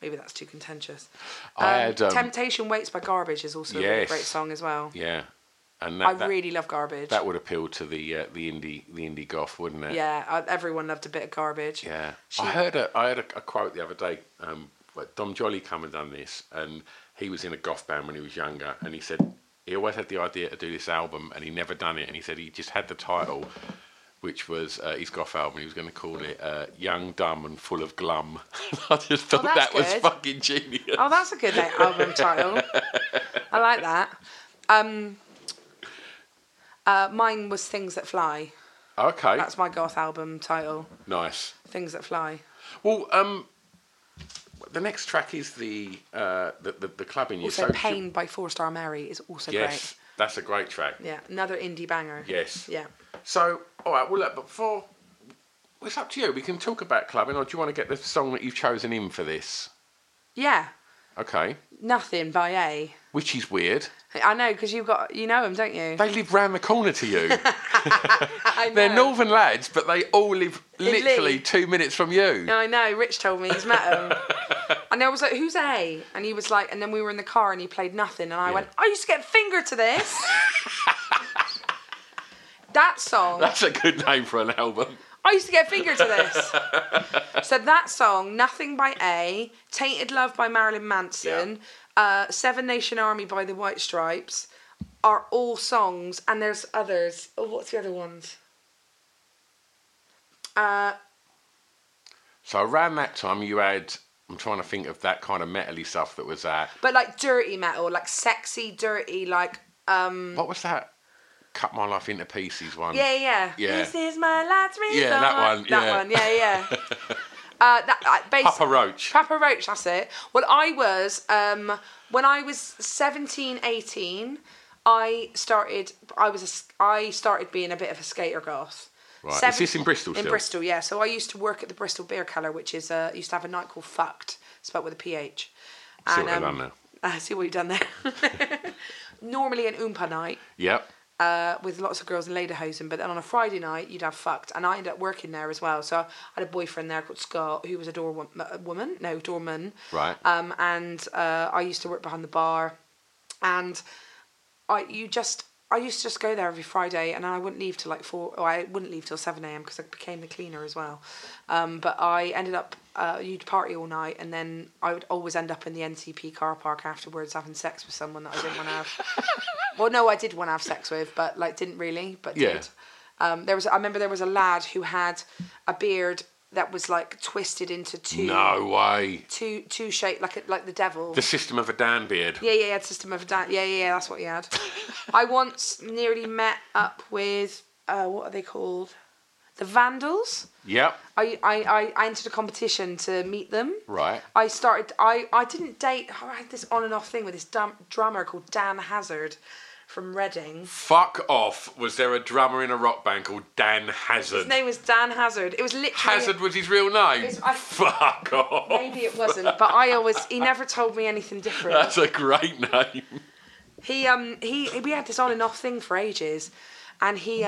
Maybe that's too contentious. Temptation Waits by Garbage is also a really great song as well. Yeah. And I really love Garbage. That would appeal to the indie goth, wouldn't it? Yeah, everyone loved a bit of Garbage. Yeah, I heard a quote the other day. Dom Jolly come and done this, and he was in a goth band when he was younger, and he said he always had the idea to do this album, and he never done it. And he said he just had the title, which was his goth album. He was going to call it Young, Dumb and Full of Glum. I just thought that was fucking genius. Oh, that's a good album title. I like that. Mine was Things That Fly. Okay. That's my goth album title. Nice. Things That Fly. Well, the next track is the clubbing. Also, Pain by Four Star Mary is also great. Yes, that's a great track. Yeah, another indie banger. Yes. Yeah. So, all right, well, look, before... It's up to you. We can talk about clubbing, or do you want to get the song that you've chosen in for this? Yeah. Okay. Nothing by A. Which is weird. I know, because you know them, don't you? They live round the corner to you. I know. They're northern lads, but they all live literally 2 minutes from you. No, I know. Rich told me he's met them. And I was like, who's A? And he was like, and then we were in the car and he played Nothing. And I went, I used to get fingered to this. That song. That's a good name for an album. I used to get fingered to this. So that song, Nothing by A, Tainted Love by Marilyn Manson, Seven Nation Army by the White Stripes are all songs, and there's others. Oh, what's the other ones? So around that time you had, I'm trying to think of that kind of metal-y stuff that was that. But like dirty metal, like sexy, dirty, like... what was that? Cut My Life Into Pieces one. Yeah. This is my last resort. Yeah, that one. That one. Papa Roach, that's it. Well, I was, when I was 17, 18, I started being a bit of a skater goth. Right, is this in Bristol still? In Bristol, yeah. So I used to work at the Bristol Beer Cellar, which is, used to have a night called Fucked, spelled with a PH. And, see what I've done there. I see what you've done there. Normally an Oompa night. Yep. With lots of girls in lederhosen, but then on a Friday night you'd have Fucked, and I ended up working there as well. So I had a boyfriend there called Scott, who was a doorman. Right. And I used to work behind the bar, and I used to just go there every Friday, and I wouldn't leave till like 7 a.m. because I became the cleaner as well. But I ended up you'd party all night, and then I would always end up in the NCP car park afterwards having sex with someone that I didn't want to have. Well, no, I did want to have sex with, but like didn't really, but did. I remember there was a lad who had a beard that was like twisted into two. No way. Two shaped like the devil. The System of a Down beard. Yeah, System of a Down. Yeah, that's what he had. I once nearly met up with what are they called? The Vandals. Yep. I entered a competition to meet them. Right. I didn't date. I had this on and off thing with this drummer called Dan Hazard from Reading. Fuck off. Was there a drummer in a rock band called Dan Hazard? His name was Dan Hazard. It was literally... Hazard was his real name? Fuck off. Maybe it wasn't, but he never told me anything different. That's a great name. We had this on and off thing for ages, and he...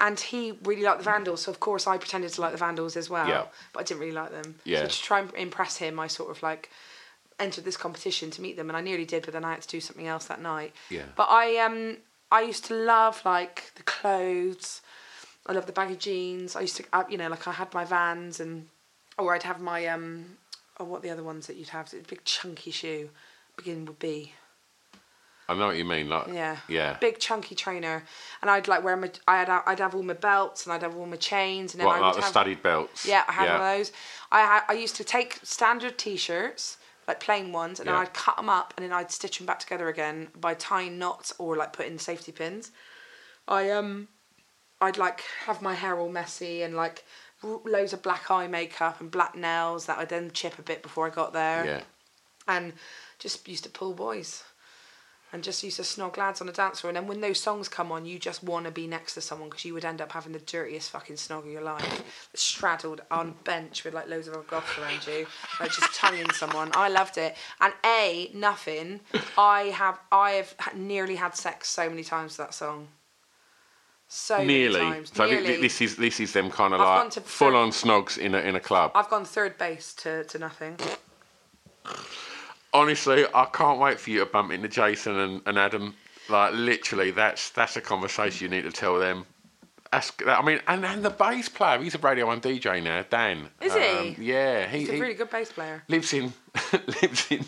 And he really liked the Vandals, so of course I pretended to like the Vandals as well. Yeah. But I didn't really like them. Yeah. So to try and impress him, I sort of like entered this competition to meet them, and I nearly did, but then I had to do something else that night. Yeah. But I used to love like the clothes. I loved the baggy jeans. I used to, you know, like I had my Vans, and or I'd have my what are the other ones that you'd have? A big chunky shoe, beginning with B. I know what you mean, like yeah, big chunky trainer, and I'd like wear my, I'd have all my belts and I'd have all my chains, and then I would like have the studded belts. Yeah, I had one of those. I used to take standard T-shirts, like plain ones, and then I'd cut them up and then I'd stitch them back together again by tying knots or like putting safety pins. I'd like have my hair all messy and like loads of black eye makeup and black nails that I'd then chip a bit before I got there. Yeah, and just used to pull boys. And just used to snog lads on the dance floor. And then when those songs come on, you just want to be next to someone because you would end up having the dirtiest fucking snog of your life. Straddled on a bench with like loads of other goths around you. Like just tonguing someone. I loved it. And A, nothing. I have nearly had sex so many times to that song. So nearly. Many times. So nearly. This is them kind of like full on snogs in a club. I've gone third base to nothing. Honestly, I can't wait for you to bump into Jason and Adam. Like, literally, that's a conversation you need to tell them. I mean, and the bass player, he's a Radio 1 DJ now, Dan. Is he? Yeah. He's a really good bass player. Lives in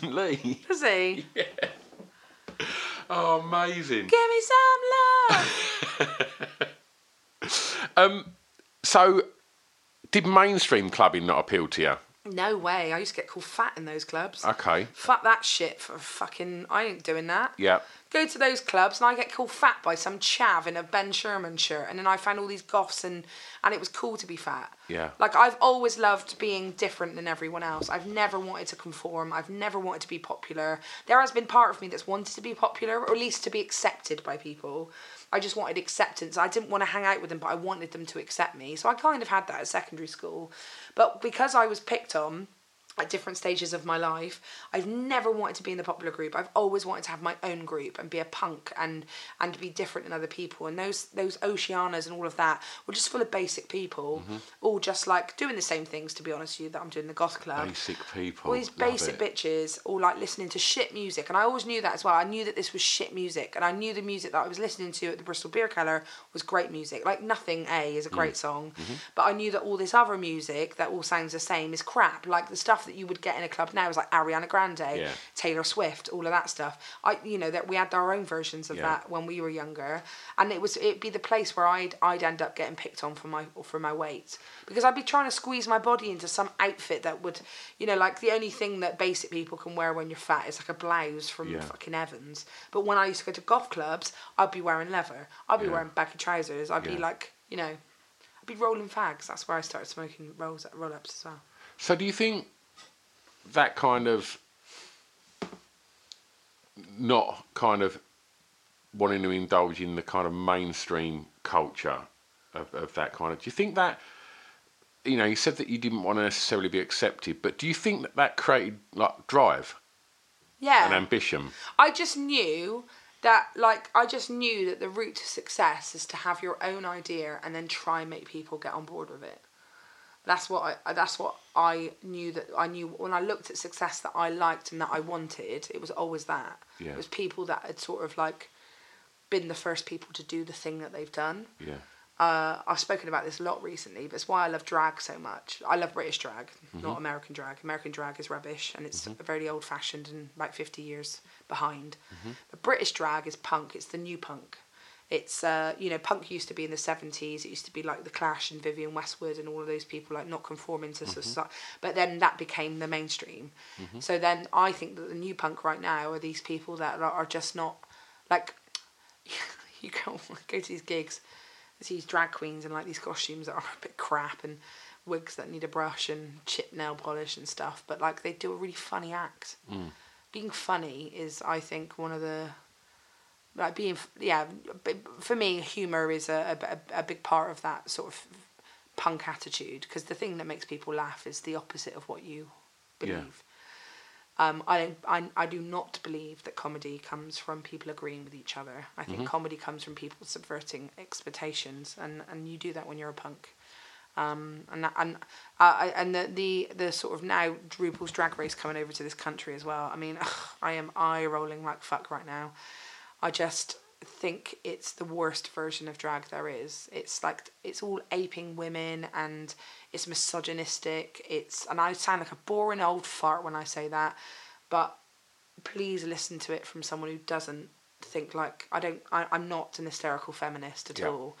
Leigh. Does he? Yeah. Oh, amazing. Give me some love. So, did mainstream clubbing not appeal to you? No way. I used to get called fat in those clubs. Okay. Fuck that shit for fucking... I ain't doing that. Yeah. Go to those clubs and I get called fat by some chav in a Ben Sherman shirt, and then I found all these goths and it was cool to be fat. Yeah. Like, I've always loved being different than everyone else. I've never wanted to conform. I've never wanted to be popular. There has been part of me that's wanted to be popular, or at least to be accepted by people. I just wanted acceptance. I didn't want to hang out with them, but I wanted them to accept me. So I kind of had that at secondary school. But because I was picked on at different stages of my life, I've never wanted to be in the popular group. I've always wanted to have my own group and be a punk and be different than other people. And those Oceanas and all of that were just full of basic people, all just like doing the same things, to be honest with you, that I'm doing the goth club. Basic people. All these basic bitches, all like listening to shit music. And I always knew that as well. I knew that this was shit music. And I knew the music that I was listening to at the Bristol Beer Keller was great music. Like Nothing A is a great song. Mm-hmm. But I knew that all this other music that all sounds the same is crap. Like the stuff that you would get in a club now is like Ariana Grande, Taylor Swift, all of that stuff. You know, that we had our own versions of that when we were younger, and it'd be the place where I'd end up getting picked on for my weight, because I'd be trying to squeeze my body into some outfit that would, you know, like the only thing that basic people can wear when you're fat is like a blouse from fucking Evans. But when I used to go to golf clubs, I'd be wearing leather. I'd be wearing baggy trousers. I'd be like, you know, I'd be rolling fags. That's where I started smoking roll-ups as well. So do you think that kind of not kind of wanting to indulge in the kind of mainstream culture of that kind of... Do you think that, you know, you said that you didn't want to necessarily be accepted, but do you think that created, like, drive? Yeah. And ambition? I just knew that, like, the route to success is to have your own idea and then try and make people get on board with it. That's what I knew when I looked at success that I liked and that I wanted. It was always that. Yeah. It was people that had sort of like been the first people to do the thing that they've done. Yeah. I've spoken about this a lot recently, but it's why I love drag so much. I love British drag, not American drag. American drag is rubbish and it's very old fashioned and about 50 years behind. But British drag is punk. It's the new punk. It's, you know, punk used to be in the 70s. It used to be like The Clash and Vivienne Westwood and all of those people, like, not conforming to society. But then that became the mainstream. So then I think that the new punk right now are these people that are just not, like, you go to these gigs, there's these drag queens and, like, these costumes that are a bit crap and wigs that need a brush and chip nail polish and stuff. But, like, they do a really funny act. Being funny is, I think, one of the... Like being, for me, humour is a big part of that sort of punk attitude, because the thing that makes people laugh is the opposite of what you believe. I do not believe that comedy comes from people agreeing with each other. I think comedy comes from people subverting expectations, and you do that when you're a punk. And the sort of now RuPaul's Drag Race coming over to this country as well. I mean, I am eye rolling like fuck right now. I just think it's the worst version of drag there is. It's like, it's all aping women and it's misogynistic. And I sound like a boring old fart when I say that, but please listen to it from someone who doesn't think like, I'm not an hysterical feminist at all.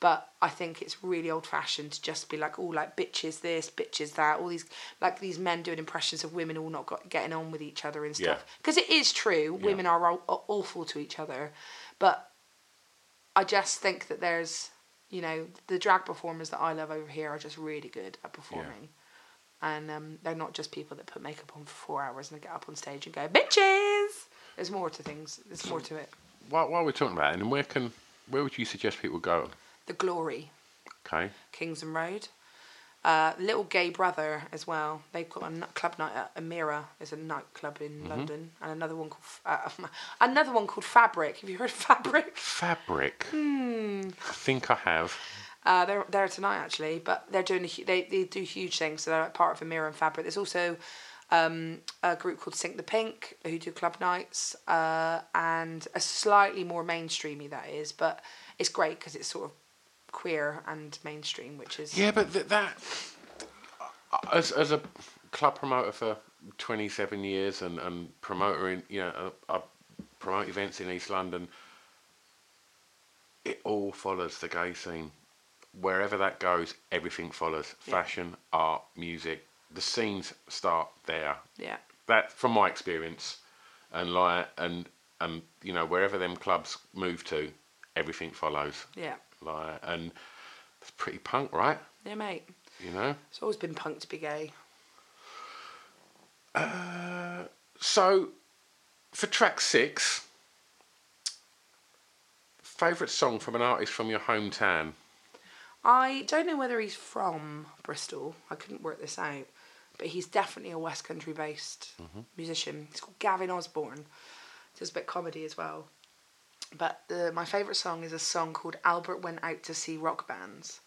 But I think it's really old-fashioned to just be like, bitches this, bitches that, all these, like these men doing impressions of women all not getting on with each other and stuff. Because it is true, women are awful to each other. But I just think that there's, the drag performers that I love over here are just really good at performing. Yeah. And they're not just people that put makeup on for 4 hours and they get up on stage and go, bitches! There's more to things. There's more to it. While we're talking about it, and where would you suggest people go? The Glory. Okay. Kingsland Road. Little Gay Brother as well. They've got a club night at Amira. There's a nightclub in London. And another one called Fabric. Have you heard of Fabric? Fabric? I think I have. They're there tonight, actually. But they're doing they do huge things. So they're part of Amira and Fabric. There's also a group called Sink the Pink who do club nights. And a slightly more mainstreamy, that is. But it's great because it's sort of queer and mainstream, which is but that as a club promoter for 27 years and promoter in I promote events in East London, it all follows the gay scene wherever that goes. Everything follows fashion, art, music. The scenes start there, that from my experience, and wherever them clubs move to, everything follows. And it's pretty punk, right? Yeah, mate. It's always been punk to be gay. So, for track 6, favourite song from an artist from your hometown? I don't know whether he's from Bristol. I couldn't work this out. But he's definitely a West Country-based musician. He's called Gavin Osborne. Does a bit of comedy as well. But my favourite song is a song called Albert Went Out to See Rock Bands.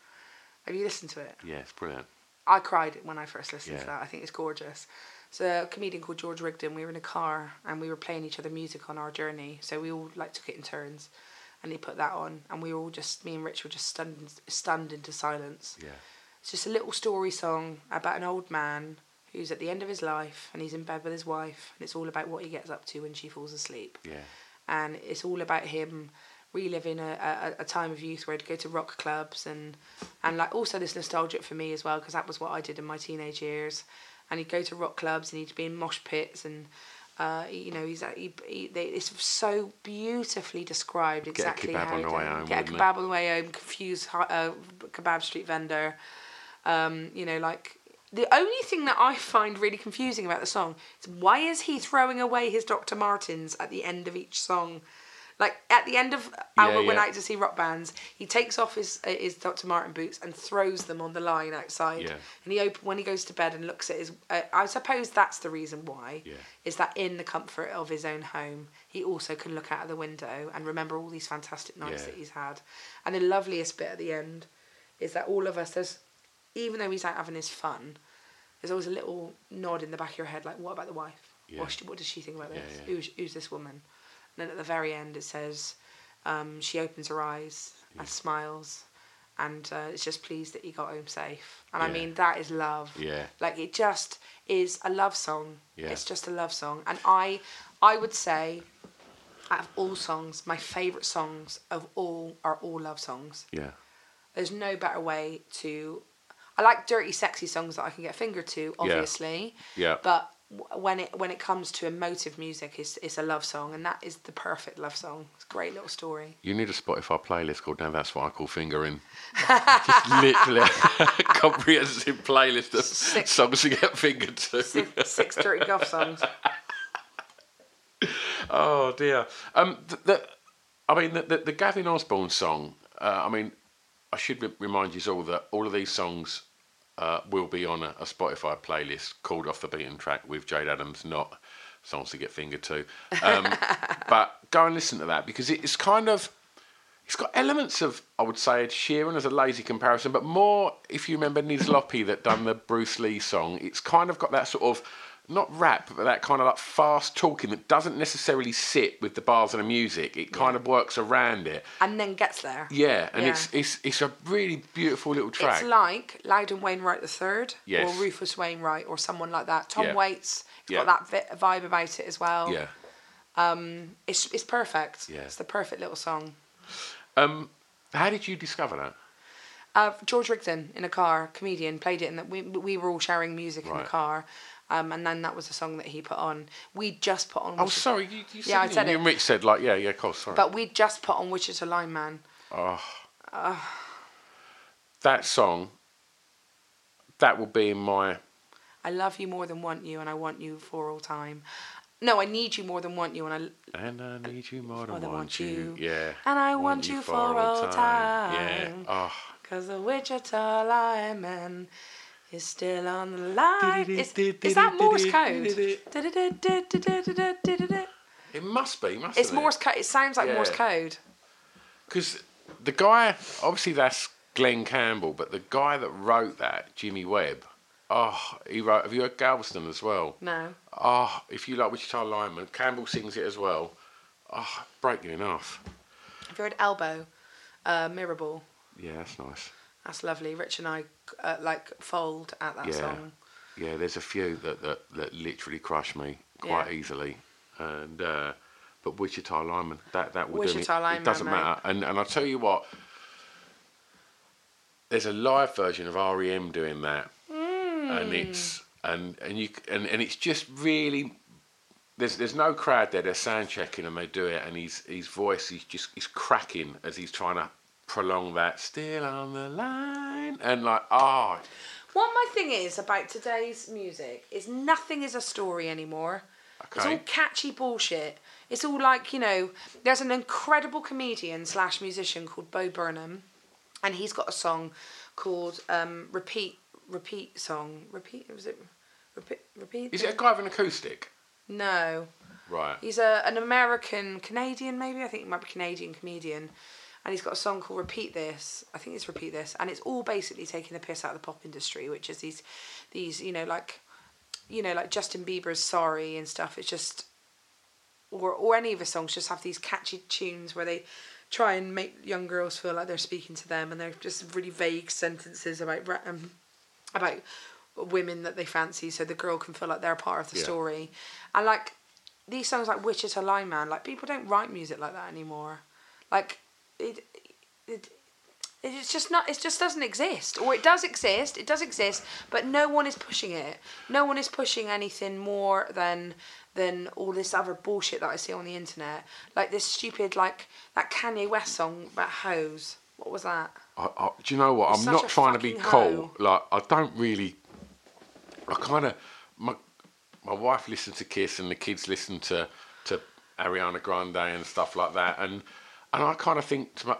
Have you listened to it? Yeah, it's brilliant. I cried when I first listened to that. I think it's gorgeous. It's a comedian called George Rigdon. We were in a car and we were playing each other music on our journey. So we all took it in turns and he put that on. And we were all me and Rich were just stunned into silence. Yeah. It's just a little story song about an old man who's at the end of his life and he's in bed with his wife. And it's all about what he gets up to when she falls asleep. Yeah. And it's all about him reliving a time of youth where he'd go to rock clubs and like also this nostalgic for me as well, because that was what I did in my teenage years. And he'd go to rock clubs and he'd be in mosh pits and it's so beautifully described exactly how. Get a kebab on the way home. Confused kebab street vendor. The only thing that I find really confusing about the song is why is he throwing away his Dr. Martens at the end of each song? Like, at the end of Albert Went Out to See Rock Bands, he takes off his Dr. Marten boots and throws them on the line outside. Yeah. And when he goes to bed and looks at his... I suppose that's the reason why, is that in the comfort of his own home, he also can look out of the window and remember all these fantastic nights that he's had. And the loveliest bit at the end is that all of us... Even though he's out having his fun, there's always a little nod in the back of your head, like, what about the wife? Yeah. What does she think about this? Yeah. Who's this woman? And then at the very end it says, she opens her eyes and smiles and is just pleased that he got home safe. And I mean, that is love. Yeah. Like, it just is a love song. Yeah. It's just a love song. And I would say, out of all songs, my favourite songs of all are all love songs. Yeah. There's no better way to... I like dirty, sexy songs that I can get a finger to, obviously. Yeah. But when it comes to emotive music, it's a love song, and that is the perfect love song. It's a great little story. You need a Spotify playlist called "Now That's What I Call Fingering." Just literally a comprehensive playlist of songs to get fingered to. Six dirty golf songs. Oh dear. The Gavin Osborne song. I should remind you all that all of these songs will be on a Spotify playlist called Off the Beaten Track with Jade Adams, not songs to get fingered to. But go and listen to that, because it's kind of, it's got elements of, I would say, Ed Sheeran as a lazy comparison, but more, if you remember Niz Loppy that done the Bruce Lee song, it's kind of got that sort of, not rap, but that kind of like fast talking that doesn't necessarily sit with the bars and the music. It kind of works around it. And then gets there. Yeah, and it's a really beautiful little track. It's like Loudon Wainwright III, or Rufus Wainwright, or someone like that. Tom Waits, it's got that vibe about it as well. Yeah. It's perfect. Yeah. It's the perfect little song. How did you discover that? George Rigdon in a car, comedian, played it, and we were all sharing music in the car. And then that was a song that he put on. We just put on... Oh, sorry, you said, I said it. You and Rich said, like, of course, sorry. But we just put on Wichita Lineman. Oh. That song, that will be in my... I love you more than want you, and I want you for all time. No, I need you more than want you, and I... And I need you more than want you. Yeah. And I want you for all time. Yeah. Oh. Because the Wichita Lineman... is still on the line. Is that Morse code? It must be, mustn't it? It's Morse code. It sounds like Morse code. Because the guy, obviously that's Glenn Campbell, but the guy that wrote that, Jimmy Webb, he wrote, have you heard Galveston as well? No. If you like Wichita Lineman, Campbell sings it as well. Breaking enough. Have you heard Elbow? Mirrorball? Yeah, that's nice. That's lovely. Rich and I fold at that song. Yeah, there's a few that literally crush me quite easily, and but Wichita Lineman, that will do me. Lineman, it doesn't matter. And I'll tell you what, there's a live version of REM doing that, and it's and it's just really. There's no crowd there. They're sound checking and they do it, and his voice is just cracking as he's trying to prolong that still on the line, and like what my thing is about today's music is nothing is a story anymore. Okay. It's all catchy bullshit. It's all like, there's an incredible comedian / musician called Bo Burnham, and he's got a song called Repeat. Is it a guy with an acoustic? No. Right. He's an American Canadian, maybe. I think he might be Canadian comedian. And he's got a song called Repeat This. I think it's Repeat This. And it's all basically taking the piss out of the pop industry, which is these like Justin Bieber's Sorry and stuff. It's just, or any of his songs just have these catchy tunes where they try and make young girls feel like they're speaking to them, and they're just really vague sentences about women that they fancy, so the girl can feel like they're part of the story. And like these songs like Wichita Lineman, like people don't write music like that anymore. Like... It's just not. It just doesn't exist, or it does exist. It does exist, but no one is pushing it. No one is pushing anything more than all this other bullshit that I see on the internet, like this stupid, like that Kanye West song about hoes. What was that? Do you know what? I'm not trying to be cool. Like I don't really. I kind of my wife listened to Kiss, and the kids listened to Ariana Grande and stuff like that, and. And I kind of think, to my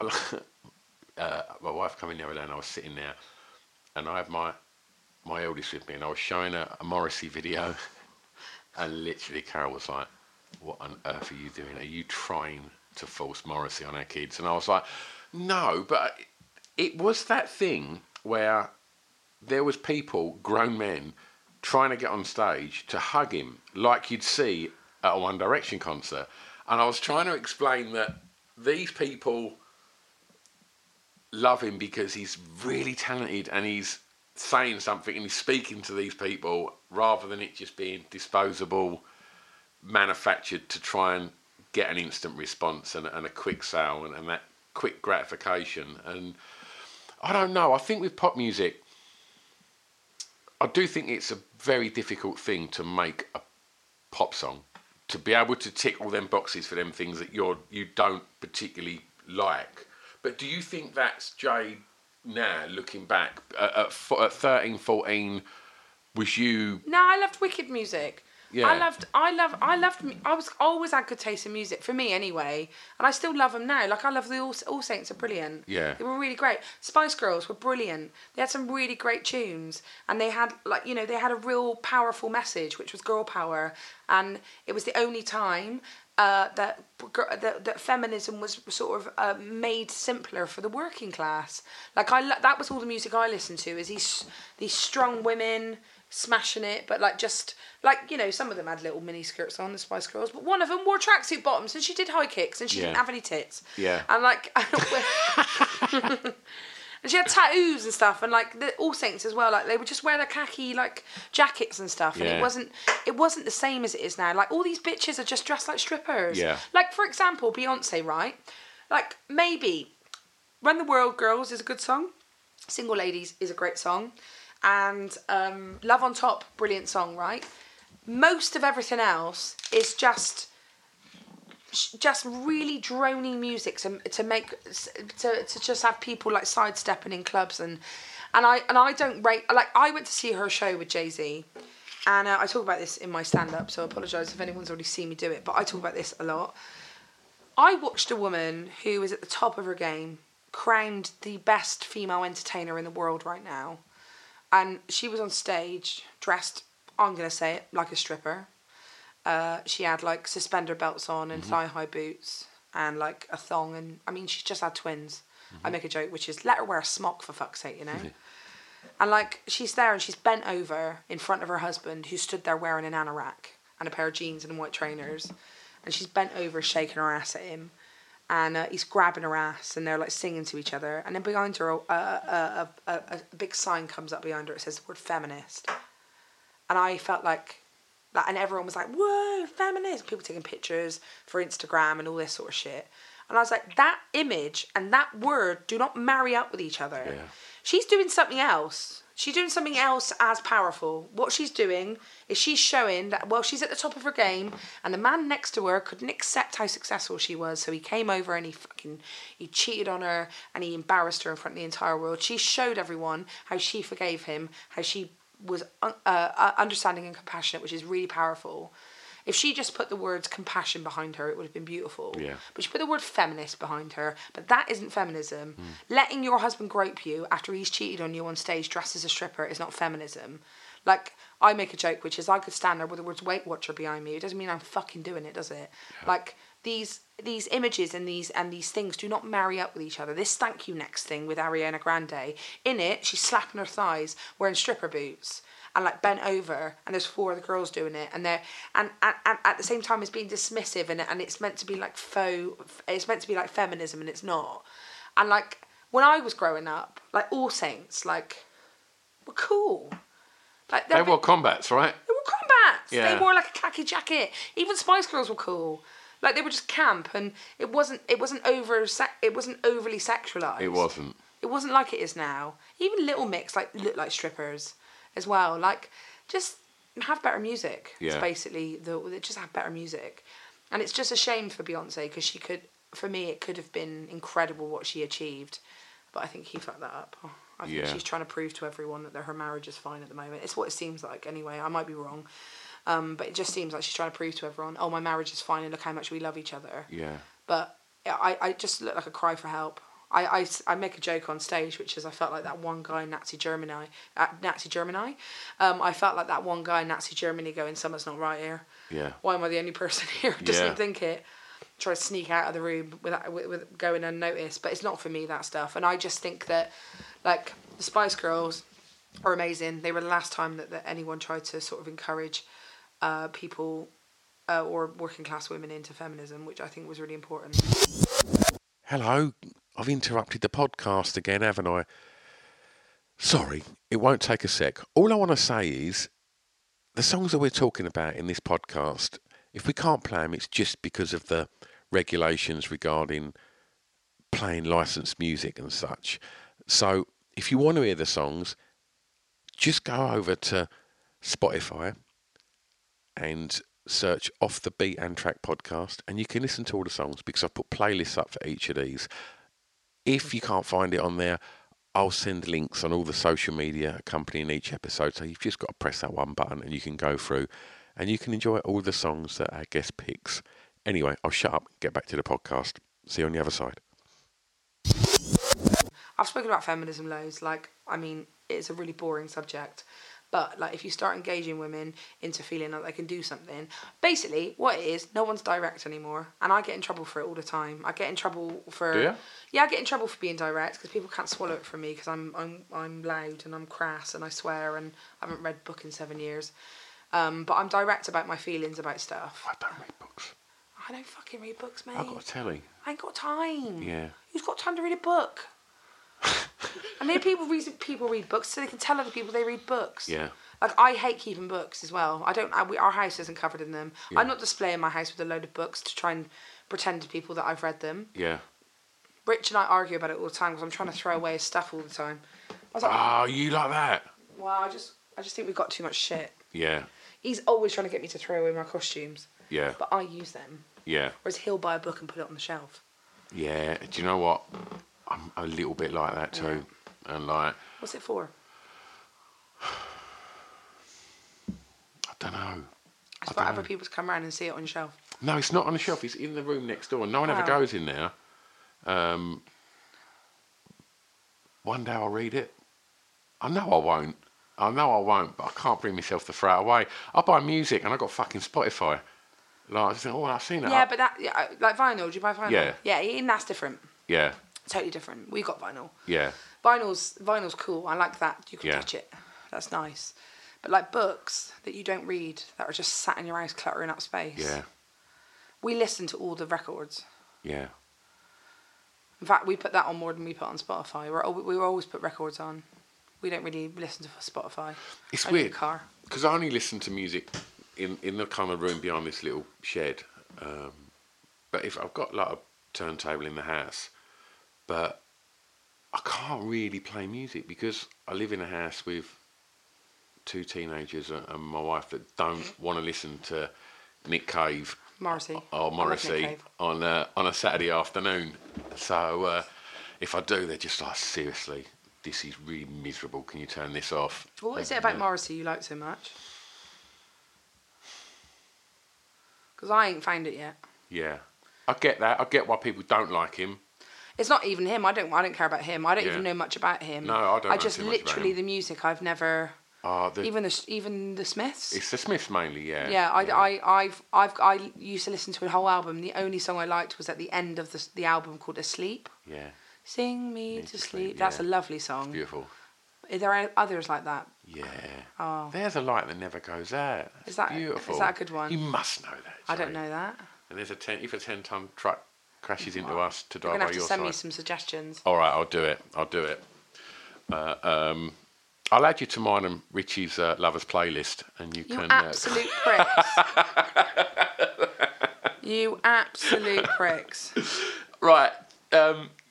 wife came in the other day and I was sitting there and I had my eldest with me and I was showing her a Morrissey video and literally Carol was like, what on earth are you doing? Are you trying to force Morrissey on our kids? And I was like, no, but it was that thing where there was people, grown men, trying to get on stage to hug him like you'd see at a One Direction concert. And I was trying to explain that these people love him because he's really talented and he's saying something and he's speaking to these people rather than it just being disposable, manufactured to try and get an instant response and a quick sale and that quick gratification. And I don't know, I think with pop music, I do think it's a very difficult thing to make a pop song. To be able to tick all them boxes for them things that you don't particularly like. But do you think that's Jade now, looking back, at 13, 14, was you... No, I loved wicked music. Yeah. I was always had good taste in music, for me anyway, and I still love them now. Like, I love the All Saints are brilliant. Yeah. They were really great. Spice Girls were brilliant. They had some really great tunes, and they had, like, you know, they had a real powerful message, which was girl power, and it was the only time that feminism was sort of made simpler for the working class. Like, that was all the music I listened to, is these strong women smashing it, but some of them had little mini skirts on, the Spice Girls, but one of them wore tracksuit bottoms and she did high kicks and she didn't have any tits. Yeah. And and she had tattoos and stuff, and like the All Saints as well, like they would just wear their khaki jackets and stuff, and it wasn't the same as it is now. Like, all these bitches are just dressed like strippers. Yeah. Like, for example, Beyonce, right? Like, maybe Run the World Girls is a good song. Single Ladies is a great song. And Love on Top, brilliant song, right? Most of everything else is just really drony music to just have people like sidestepping in clubs, and I don't rate. Like, I went to see her show with Jay-Z, and I talk about this in my stand-up, so I apologise if anyone's already seen me do it, but I talk about this a lot. I watched a woman who is at the top of her game, crowned the best female entertainer in the world right now. And she was on stage dressed, I'm going to say it, like a stripper. She had like suspender belts on and thigh-high boots and like a thong. And I mean, she's just had twins. Mm-hmm. I make a joke, which is, let her wear a smock for fuck's sake, you know? And like, she's there and she's bent over in front of her husband, who stood there wearing an anorak and a pair of jeans and white trainers. And she's bent over, shaking her ass at him. And he's grabbing her ass, and they're like singing to each other. And then behind her, a big sign comes up behind her. It says the word feminist. And I felt like, and everyone was like, whoa, feminist. People taking pictures for Instagram and all this sort of shit. And I was like, that image and that word do not marry up with each other. Yeah. She's doing something else. She's doing something else as powerful. What she's doing is she's showing that, well, she's at the top of her game, and the man next to her couldn't accept how successful she was, so he came over and he cheated on her and he embarrassed her in front of the entire world. She showed everyone how she forgave him, how she was understanding and compassionate, which is really powerful. If she just put the words compassion behind her, it would have been beautiful. Yeah. But she put the word feminist behind her, but that isn't feminism. Mm. Letting your husband grope you after he's cheated on you on stage dressed as a stripper is not feminism. Like, I make a joke, which is, I could stand there with the words Weight Watcher behind me. It doesn't mean I'm fucking doing it, does it? Yeah. Like, these images and these things do not marry up with each other. This Thank You Next thing with Ariana Grande, in it, she's slapping her thighs wearing stripper boots. And like bent over, and there's four other girls doing it, and they're and at the same time it's being dismissive, and it's meant to be like it's meant to be like feminism, and it's not. And like, when I was growing up, like All Saints, like, were cool. Like, they wore combats, right? They wore combats. Yeah. They wore like a khaki jacket. Even Spice Girls were cool. Like, they were just camp, and it wasn't overly sexualized. It wasn't like it is now. Even Little Mix like looked like strippers as well. Like, just have better music. Yeah. It's basically just have better music. And it's just a shame for Beyonce, because she could, for me, it could have been incredible what she achieved, but I think he fucked that up. I think she's trying to prove to everyone that her marriage is fine at the moment. It's what it seems like anyway. I might be wrong, but it just seems like she's trying to prove to everyone, oh, my marriage is fine and look how much we love each other. Yeah. But I just look like a cry for help. I make a joke on stage, which is, I felt like that one guy in Nazi Germany. I felt like that one guy in Nazi Germany going, something's not right here. Yeah. Why am I the only person here who doesn't think it? Try to sneak out of the room with going unnoticed. But it's not for me, that stuff. And I just think that, like, the Spice Girls are amazing. They were the last time that anyone tried to sort of encourage people or working class women into feminism, which I think was really important. Hello. I've interrupted the podcast again, haven't I? Sorry, it won't take a sec. All I want to say is, the songs that we're talking about in this podcast, if we can't play them, it's just because of the regulations regarding playing licensed music and such. So if you want to hear the songs, just go over to Spotify and search Off the Beat and Track Podcast, and you can listen to all the songs, because I've put playlists up for each of these. If you can't find it on there, I'll send links on all the social media accompanying each episode. So you've just got to press that one button and you can go through and you can enjoy all the songs that our guest picks. Anyway, I'll shut up, get back to the podcast. See you on the other side. I've spoken about feminism loads. Like, I mean, it's a really boring subject. But, like, if you start engaging women into feeling like they can do something, basically, what it is, no one's direct anymore. And I get in trouble for it all the time. I get in trouble for... Do you? Yeah, I get in trouble for being direct because people can't swallow it from me because I'm loud and I'm crass and I swear and I haven't read a book in 7 years. But I'm direct about my feelings about stuff. I don't read books. I don't fucking read books, mate. I've got a telly. I ain't got time. Yeah. Who's got time to read a book? I mean, people read books so they can tell other people they read books. Yeah. Like, I hate keeping books as well. Our house isn't covered in them. Yeah. I'm not displaying my house with a load of books to try and pretend to people that I've read them. Yeah. Rich and I argue about it all the time because I'm trying to throw away his stuff all the time. I was like, oh, you like that? Well, I just think we've got too much shit. Yeah. He's always trying to get me to throw away my costumes. Yeah. But I use them. Yeah. Whereas he'll buy a book and put it on the shelf. Yeah. Do you know what? I'm a little bit like that too. Yeah. And like... What's it for? I don't know. It's for other people to come around and see it on the shelf. No, it's not on the shelf. It's in the room next door. No one ever goes in there. One day I'll read it. I know I won't, but I can't bring myself to throw it away. I buy music and I got fucking Spotify. Like, I just think, oh, I've seen that. Yeah, but that... Yeah, like vinyl, do you buy vinyl? Yeah. Yeah, and that's different. Yeah. Totally different. We got vinyl. Yeah. Vinyl's cool. I like that. You can touch it. That's nice. But like books that you don't read that are just sat in your house cluttering up space. Yeah. We listen to all the records. Yeah. In fact, we put that on more than we put on Spotify. We always put records on. We don't really listen to Spotify. It's only weird. In the car. Because I only listen to music in the kind of room behind this little shed. But if I've got like a turntable in the house. But I can't really play music because I live in a house with two teenagers and my wife that don't want to listen to Nick Cave Morrissey on a Saturday afternoon. So if I do, they're just like, seriously, this is really miserable. Can you turn this off? Well, what is it about Morrissey you like so much? Because I ain't found it yet. Yeah, I get that. I get why people don't like him. It's not even him. I don't care about him. I don't even know much about him. No, I don't. I just know too much literally about him. The music. I've never. Even the Smiths. It's the Smiths mainly. Yeah. Yeah. I used to listen to a whole album. The only song I liked was at the end of the album called "Asleep." Yeah. Sing me to sleep. That's a lovely song. It's beautiful. There are others like that. Yeah. Oh. There's a light that never goes out. That's beautiful. Is that a good one? You must know that. Jay. I don't know that. And there's a 10-ton truck. Crashes into us to drive by your side. You're going to have to send me some suggestions. All right, I'll do it. I'll add you to mine and Richie's Lovers playlist, and you can... Absolute pricks. You absolute pricks. Right,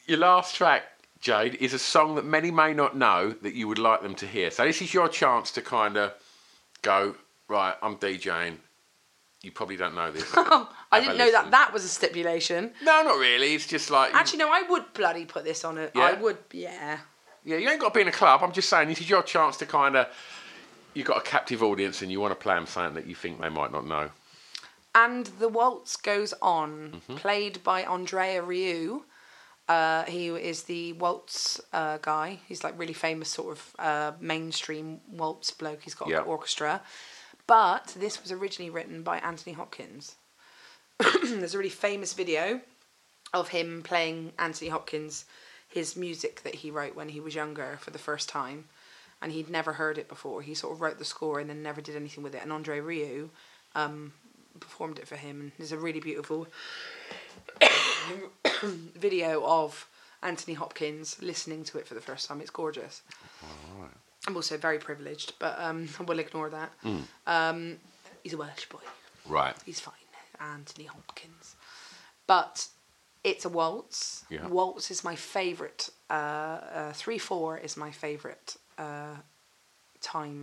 your last track, Jade, is a song that many may not know that you would like them to hear. So this is your chance to kind of go, right, I'm DJing. You probably don't know this. I didn't know that was a stipulation. No, not really. It's just like... Actually, no, I would bloody put this on it. Yeah? I would, yeah. Yeah, you ain't got to be in a club. I'm just saying this is your chance to kind of... You've got a captive audience and you want to play them something that you think they might not know. And The Waltz Goes On, played by Andrea Rieu. He is the waltz guy. He's like really famous sort of mainstream waltz bloke. He's got an orchestra. But this was originally written by Anthony Hopkins. There's a really famous video of him playing Anthony Hopkins, his music that he wrote when he was younger for the first time. And he'd never heard it before. He sort of wrote the score and then never did anything with it. And Andrea Rieu performed it for him. And there's a really beautiful video of Anthony Hopkins listening to it for the first time. It's gorgeous. All right. I'm also very privileged, but we'll ignore that. Mm. He's a Welsh boy. Right. He's fine. Anthony Hopkins. But it's a waltz. Yeah. Waltz is my favourite. 3/4 is my favourite time.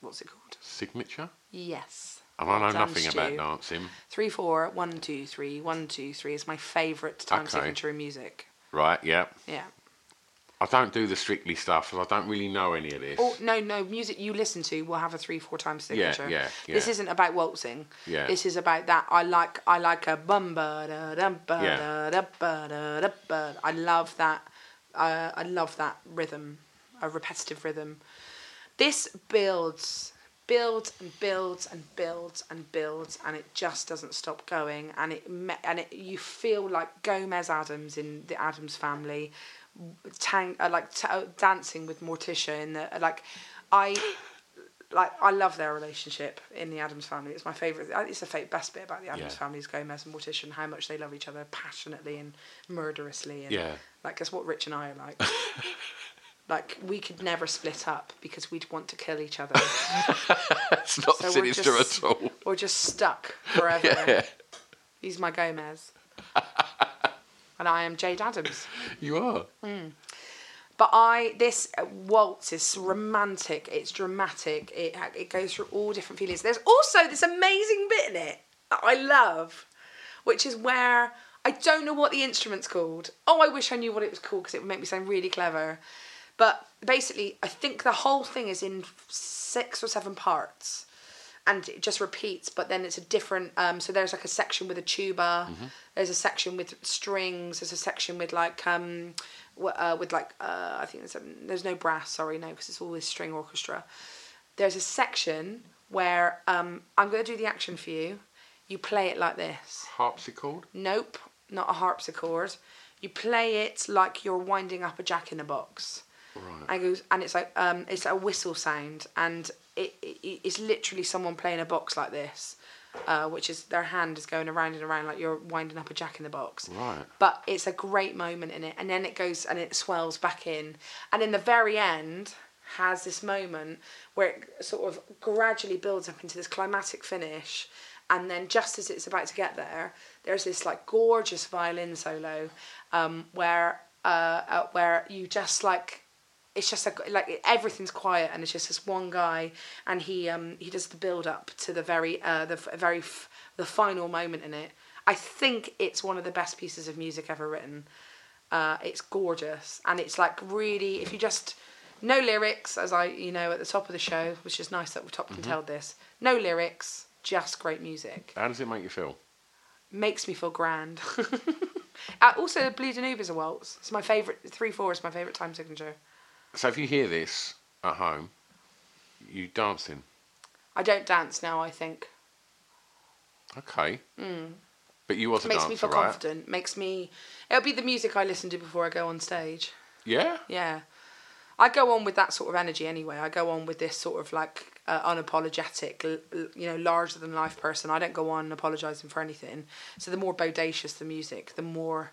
What's it called? Signature? Yes. And I know nothing about dancing. 3/4, 1, 2, 3, 1, 2, 3 is my favourite time signature in music. Right, yeah. Yeah. I don't do the Strictly stuff because I don't really know any of this. Oh, no, music you listen to will have a 3-4 time signature. Yeah. This isn't about waltzing. Yeah. This is about that. I like a bum ba da dum ba da da ba da da ba. I love that rhythm, a repetitive rhythm. This builds, and it just doesn't stop going. And it you feel like Gomez Adams in the Adams Family. Dancing with Morticia in the I love their relationship in the Addams Family. It's my favourite. It's the best bit about the Addams Family is Gomez and Morticia and how much they love each other passionately and murderously. And that's what Rich and I are like. Like, we could never split up because we'd want to kill each other. It's not so sinister at all. We're just stuck forever. Yeah. He's my Gomez. And I am Jade Adams. You are. Mm. But this waltz is romantic. It's dramatic. It goes through all different feelings. There's also this amazing bit in it that I love, which is where I don't know what the instrument's called. Oh, I wish I knew what it was called because it would make me sound really clever. But basically, I think the whole thing is in 6 or 7 parts. And it just repeats, but then it's a different... so there's a section with a tuba. Mm-hmm. There's a section with strings. There's a section with I think there's no brass. Sorry, no, because it's all this string orchestra. There's a section where I'm going to do the action for you. You play it like this. Harpsichord? Nope, not a harpsichord. You play it like you're winding up a jack in a box. Right. And it goes, and it's like it's a whistle sound, and it's literally someone playing a box like this, which is their hand is going around and around like you're winding up a jack in the box. Right. But it's a great moment in it, and then it goes and it swells back in, and in the very end has this moment where it sort of gradually builds up into this climactic finish, and then just as it's about to get there, there's this like gorgeous violin solo, where you just like. It's just everything's quiet, and it's just this one guy, and he does the build up to the final moment in it. I think it's one of the best pieces of music ever written. It's gorgeous, and it's like really if you just no lyrics, as I at the top of the show, which is nice that Topton told this. No lyrics, just great music. How does it make you feel? Makes me feel grand. Also, Blue Danube is a waltz. It's my favourite. 3/4 is my favourite time signature. So if you hear this at home, you dancing? I don't dance now, I think. Okay. Mm. But you was a dancer, right? Makes me feel confident. It'll be the music I listen to before I go on stage. Yeah? Yeah. I go on with that sort of energy anyway. I go on with this sort of unapologetic, larger than life person. I don't go on apologising for anything. So the more bodacious the music, the more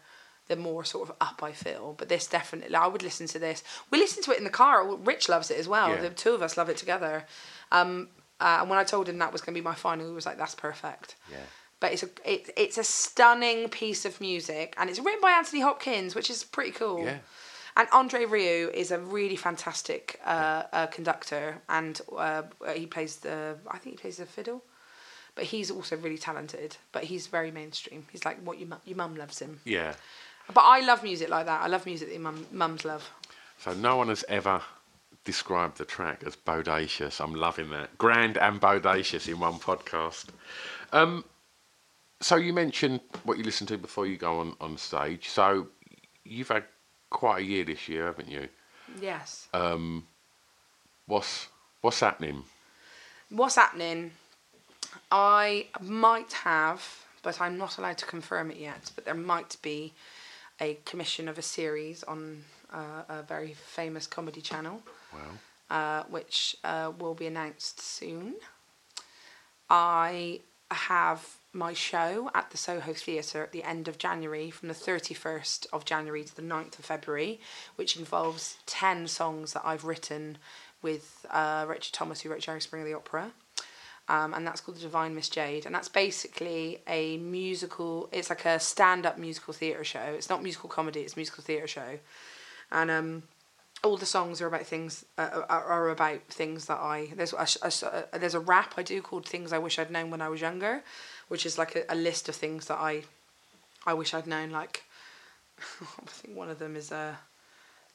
sort of up I feel. But this definitely... I would listen to this. We listen to it in the car. Rich loves it as well. Yeah. The two of us love it together. And when I told him that was going to be my final, he was like, that's perfect. Yeah. But it's a stunning piece of music. And it's written by Anthony Hopkins, which is pretty cool. Yeah. And Andre Rieu is a really fantastic conductor. And he plays the fiddle. But he's also really talented. But he's very mainstream. He's like what your mum loves him. Yeah. But I love music like that. I love music that mums love. So no one has ever described the track as bodacious. I'm loving that. Grand and bodacious in one podcast. So you mentioned what you listen to before you go on stage. So you've had quite a year this year, haven't you? Yes. What's happening? What's happening? I might have, but I'm not allowed to confirm it yet, but there might be a commission of a series on a very famous comedy channel. Wow. Which will be announced soon. I have my show at the Soho Theatre at the end of January, from the 31st of January to the 9th of February, which involves 10 songs that I've written with Richard Thomas, who wrote Jerry Springer the Opera. And that's called The Divine Miss Jade. And that's basically a musical... It's like a stand-up musical theatre show. It's not musical comedy, it's a musical theatre show. And all the songs are about things... are about things that I... There's a rap I do called Things I Wish I'd Known When I Was Younger, which is like a list of things that I wish I'd known. Like, I think one of them is...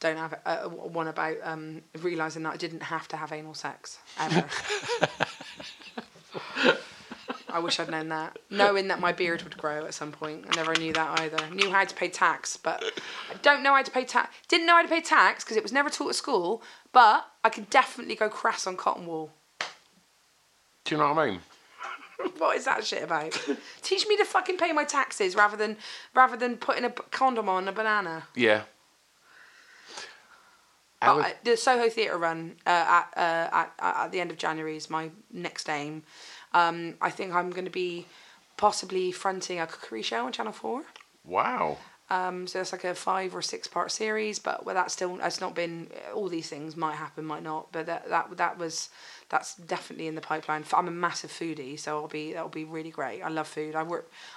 don't have one about realising that I didn't have to have anal sex ever. I wish I'd known that. Knowing that my beard would grow at some point. I never knew that either. Knew how to pay tax, but I don't know how to pay tax. Didn't know how to pay tax because it was never taught at school, but I could definitely go crass on cotton wool. Do you know what I mean? What is that shit about? Teach me to fucking pay my taxes rather than putting a condom on a banana. Yeah. The Soho Theatre run at the end of January is my next aim. I think I'm going to be possibly fronting a cookery show on Channel 4. Wow. So that's like a 5 or 6 part series, but well, that's still, it's not been, all these things might happen, might not, but that's definitely in the pipeline. I'm a massive foodie, so that'll be really great. I love food.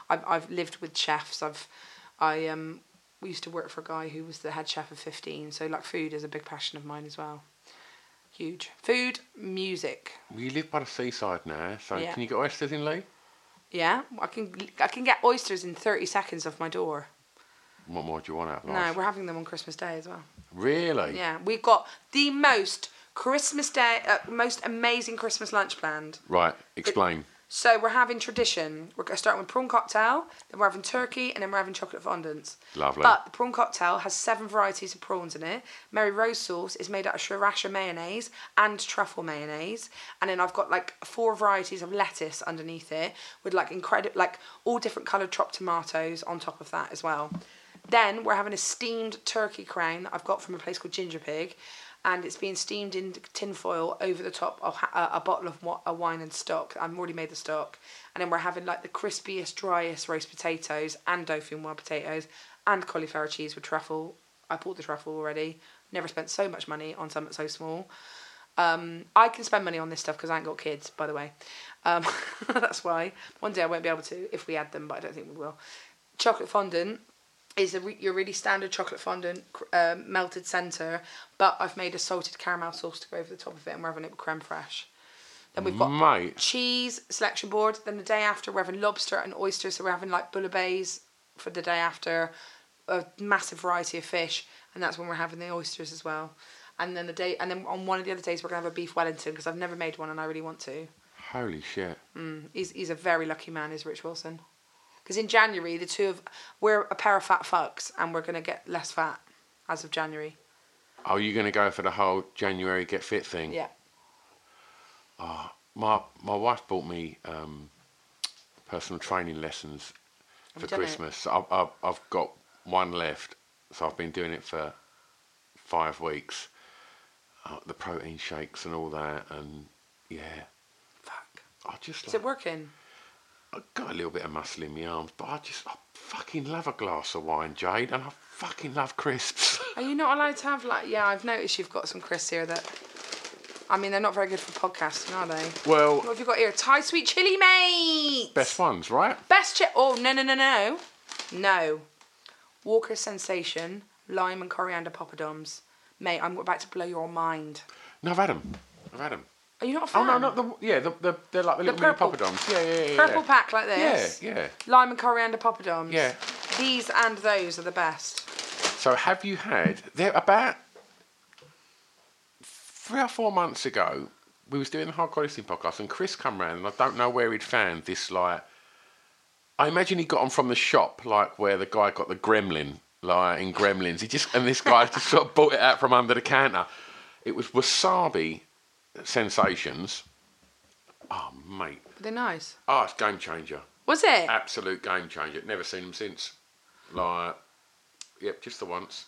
I've lived with chefs. We used to work for a guy who was the head chef of 15, so like food is a big passion of mine as well. Huge. Food, music. We live by the seaside now, so yeah. Can you get oysters in Lee? Yeah, I can get oysters in 30 seconds off my door. What more do you want out of life? No, we're having them on Christmas Day as well. Really? Yeah, we've got the most Christmas Day, most amazing Christmas lunch planned. Right, explain. So we're having tradition. We're starting with prawn cocktail, then we're having turkey, and then we're having chocolate fondants. Lovely. But the prawn cocktail has 7 varieties of prawns in it. Mary Rose sauce is made out of sriracha mayonnaise and truffle mayonnaise. And then I've got like 4 varieties of lettuce underneath it with like incredible, like all different coloured chopped tomatoes on top of that as well. Then we're having a steamed turkey crown that I've got from a place called Ginger Pig, and it's being steamed in tin foil over the top of a bottle of a wine and stock. I've already made the stock. And then we're having like the crispiest, driest roast potatoes and tofu and wild potatoes and cauliflower cheese with truffle. I bought the truffle already. Never spent so much money on something so small. I can spend money on this stuff because I ain't got kids, by the way. That's why. One day I won't be able to if we had them, but I don't think we will. Chocolate fondant. Is your really standard chocolate fondant, melted centre, but I've made a salted caramel sauce to go over the top of it, and we're having it with creme fraiche. Then we've got cheese selection board. Then the day after, we're having lobster and oysters, so we're having like bouillabaisse for the day after, a massive variety of fish, and that's when we're having the oysters as well. And then on one of the other days, we're gonna have a beef Wellington because I've never made one and I really want to. Holy shit! He's a very lucky man, is Rich Wilson. Because in January, we're a pair of fat fucks, and we're going to get less fat as of January. Oh, you're going to go for the whole January get fit thing? Yeah. Oh, my wife bought me personal training lessons for Christmas. I've got one left, so I've been doing it for 5 weeks. The protein shakes and all that, and yeah. Fuck. Is it working? I got a little bit of muscle in my arms, but I fucking love a glass of wine, Jade, and I fucking love crisps. Are you not allowed to have I've noticed you've got some crisps here that, I mean, they're not very good for podcasting, are they? Well, what have you got here? Thai sweet chilli, mate. Best ones, right? Oh, no. Walker Sensation, lime and coriander poppadoms. Mate, I'm about to blow your mind. No, I've had them. Are you not a fan? Oh, no, not the... Yeah, they're like the little mini poppadoms. Yeah. Purple pack like this. Yeah. Lime and coriander poppadoms. Yeah. These and those are the best. So have you had... About 3 or 4 months ago, we was doing the Hard Quality podcast, and Chris come round, and I don't know where he'd found this, like... I imagine he got them from the shop, like where the guy got the gremlin, like in Gremlins. And this guy just sort of bought it out from under the counter. It was wasabi... Sensations. Oh, mate. They're nice. Oh, it's game changer. Was it? Absolute game changer. Never seen them since. Like, yep, just the once.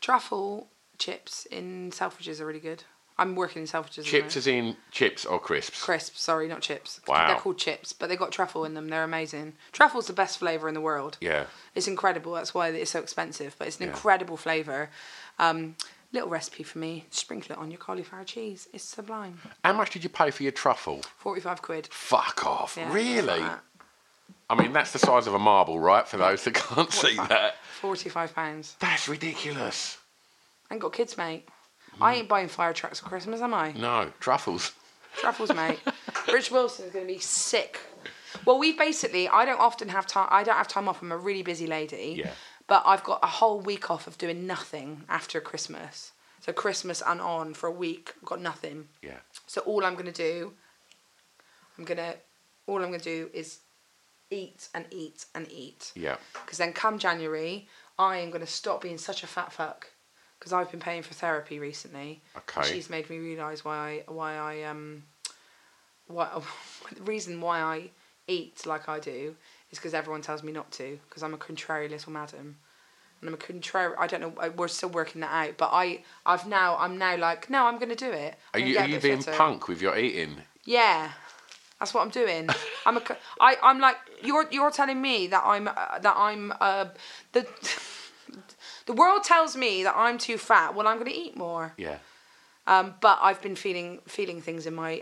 Truffle chips in Selfridges are really good. I'm working in Selfridges. Chips as in chips or crisps? Crisps, sorry, not chips. Wow. They're called chips, but they've got truffle in them. They're amazing. Truffle's the best flavour in the world. Yeah. It's incredible. That's why it's so expensive, but it's an incredible flavour. Little recipe for me. Sprinkle it on your cauliflower cheese. It's sublime. How much did you pay for your truffle? 45 quid. Fuck off. Yeah, really? I mean, that's the size of a marble, right? For those that can't see that. £45. That's ridiculous. I ain't got kids, mate. I ain't buying fire trucks for Christmas, am I? No, truffles. Truffles, mate. Rich Wilson's going to be sick. Well, I don't have time off. I'm a really busy lady. Yeah. But I've got a whole week off of doing nothing after Christmas. So Christmas and on for a week, I've got nothing. Yeah. So all I'm going to do, is eat and eat and eat. Yeah. Because then come January, I am going to stop being such a fat fuck. Because I've been paying for therapy recently. Okay. She's made me realise the reason why I eat like I do is because everyone tells me not to. Because I'm a contrary little madam. And I don't know, we're still working that out. But I'm now like, no, I'm going to do it. Are you being punk with your eating? Yeah. That's what I'm doing. I'm like, you're telling me that the world tells me that I'm too fat. Well, I'm going to eat more. Yeah. But I've been feeling things in my...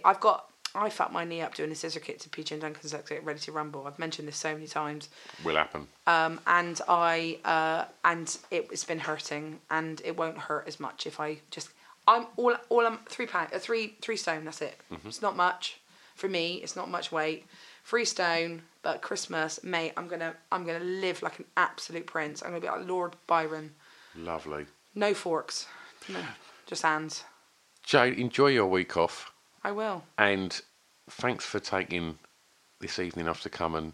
I fucked my knee up doing a scissor kick to PJ and Duncan's Ready to Rumble. I've mentioned this so many times. Will happen. And it's been hurting, and it won't hurt as much if I just... I'm 3 pound, 3 stone. That's it. Mm-hmm. It's not much for me. It's not much weight. 3 stone, but Christmas, mate, I'm gonna live like an absolute prince. I'm gonna be like Lord Byron. Lovely. No forks, no, just hands. Jade, enjoy your week off. I will. And thanks for taking this evening off to come and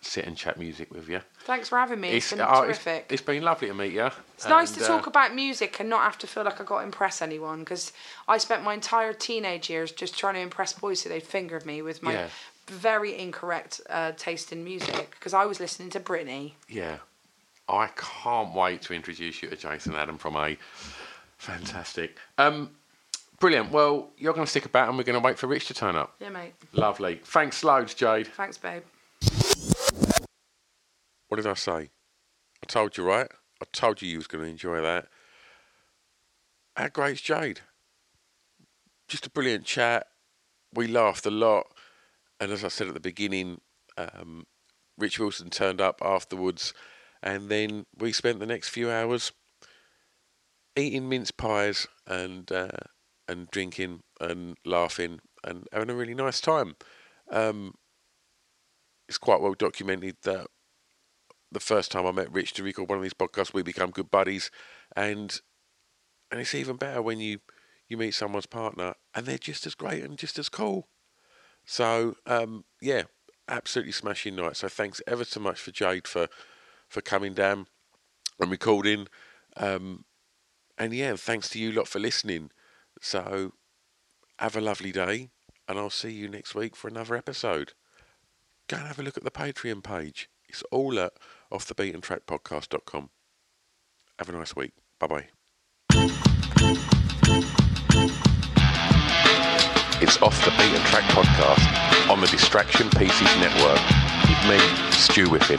sit and chat music with you. Thanks for having me. It's been terrific. It's been lovely to meet you. It's nice to talk about music and not have to feel like I got to impress anyone, because I spent my entire teenage years just trying to impress boys so they'd fingered me with my... Yeah. Very incorrect taste in music, because I was listening to Britney. Yeah. I can't wait to introduce you to Jason Adam from A. Fantastic. Brilliant. Well, you're going to stick about and we're going to wait for Rich to turn up. Yeah, mate. Lovely. Thanks loads, Jade. Thanks, babe. What did I say? I told you, right? I told you was going to enjoy that. How great's Jade? Just a brilliant chat. We laughed a lot. And as I said at the beginning, Rich Wilson turned up afterwards, and then we spent the next few hours eating mince pies and drinking and laughing and having a really nice time. It's quite well documented that the first time I met Rich to record one of these podcasts, we become good buddies, and it's even better when you meet someone's partner and they're just as great and just as cool. So, yeah, absolutely smashing night. So thanks ever so much for Jade for coming down and recording. And, yeah, thanks to you lot for listening. So have a lovely day, and I'll see you next week for another episode. Go and have a look at the Patreon page. It's all at offthebeatentrackpodcast.com. Have a nice week. Bye-bye. It's Off the Beat and Track podcast on the Distraction Pieces Network. With me, Stu Whiffin.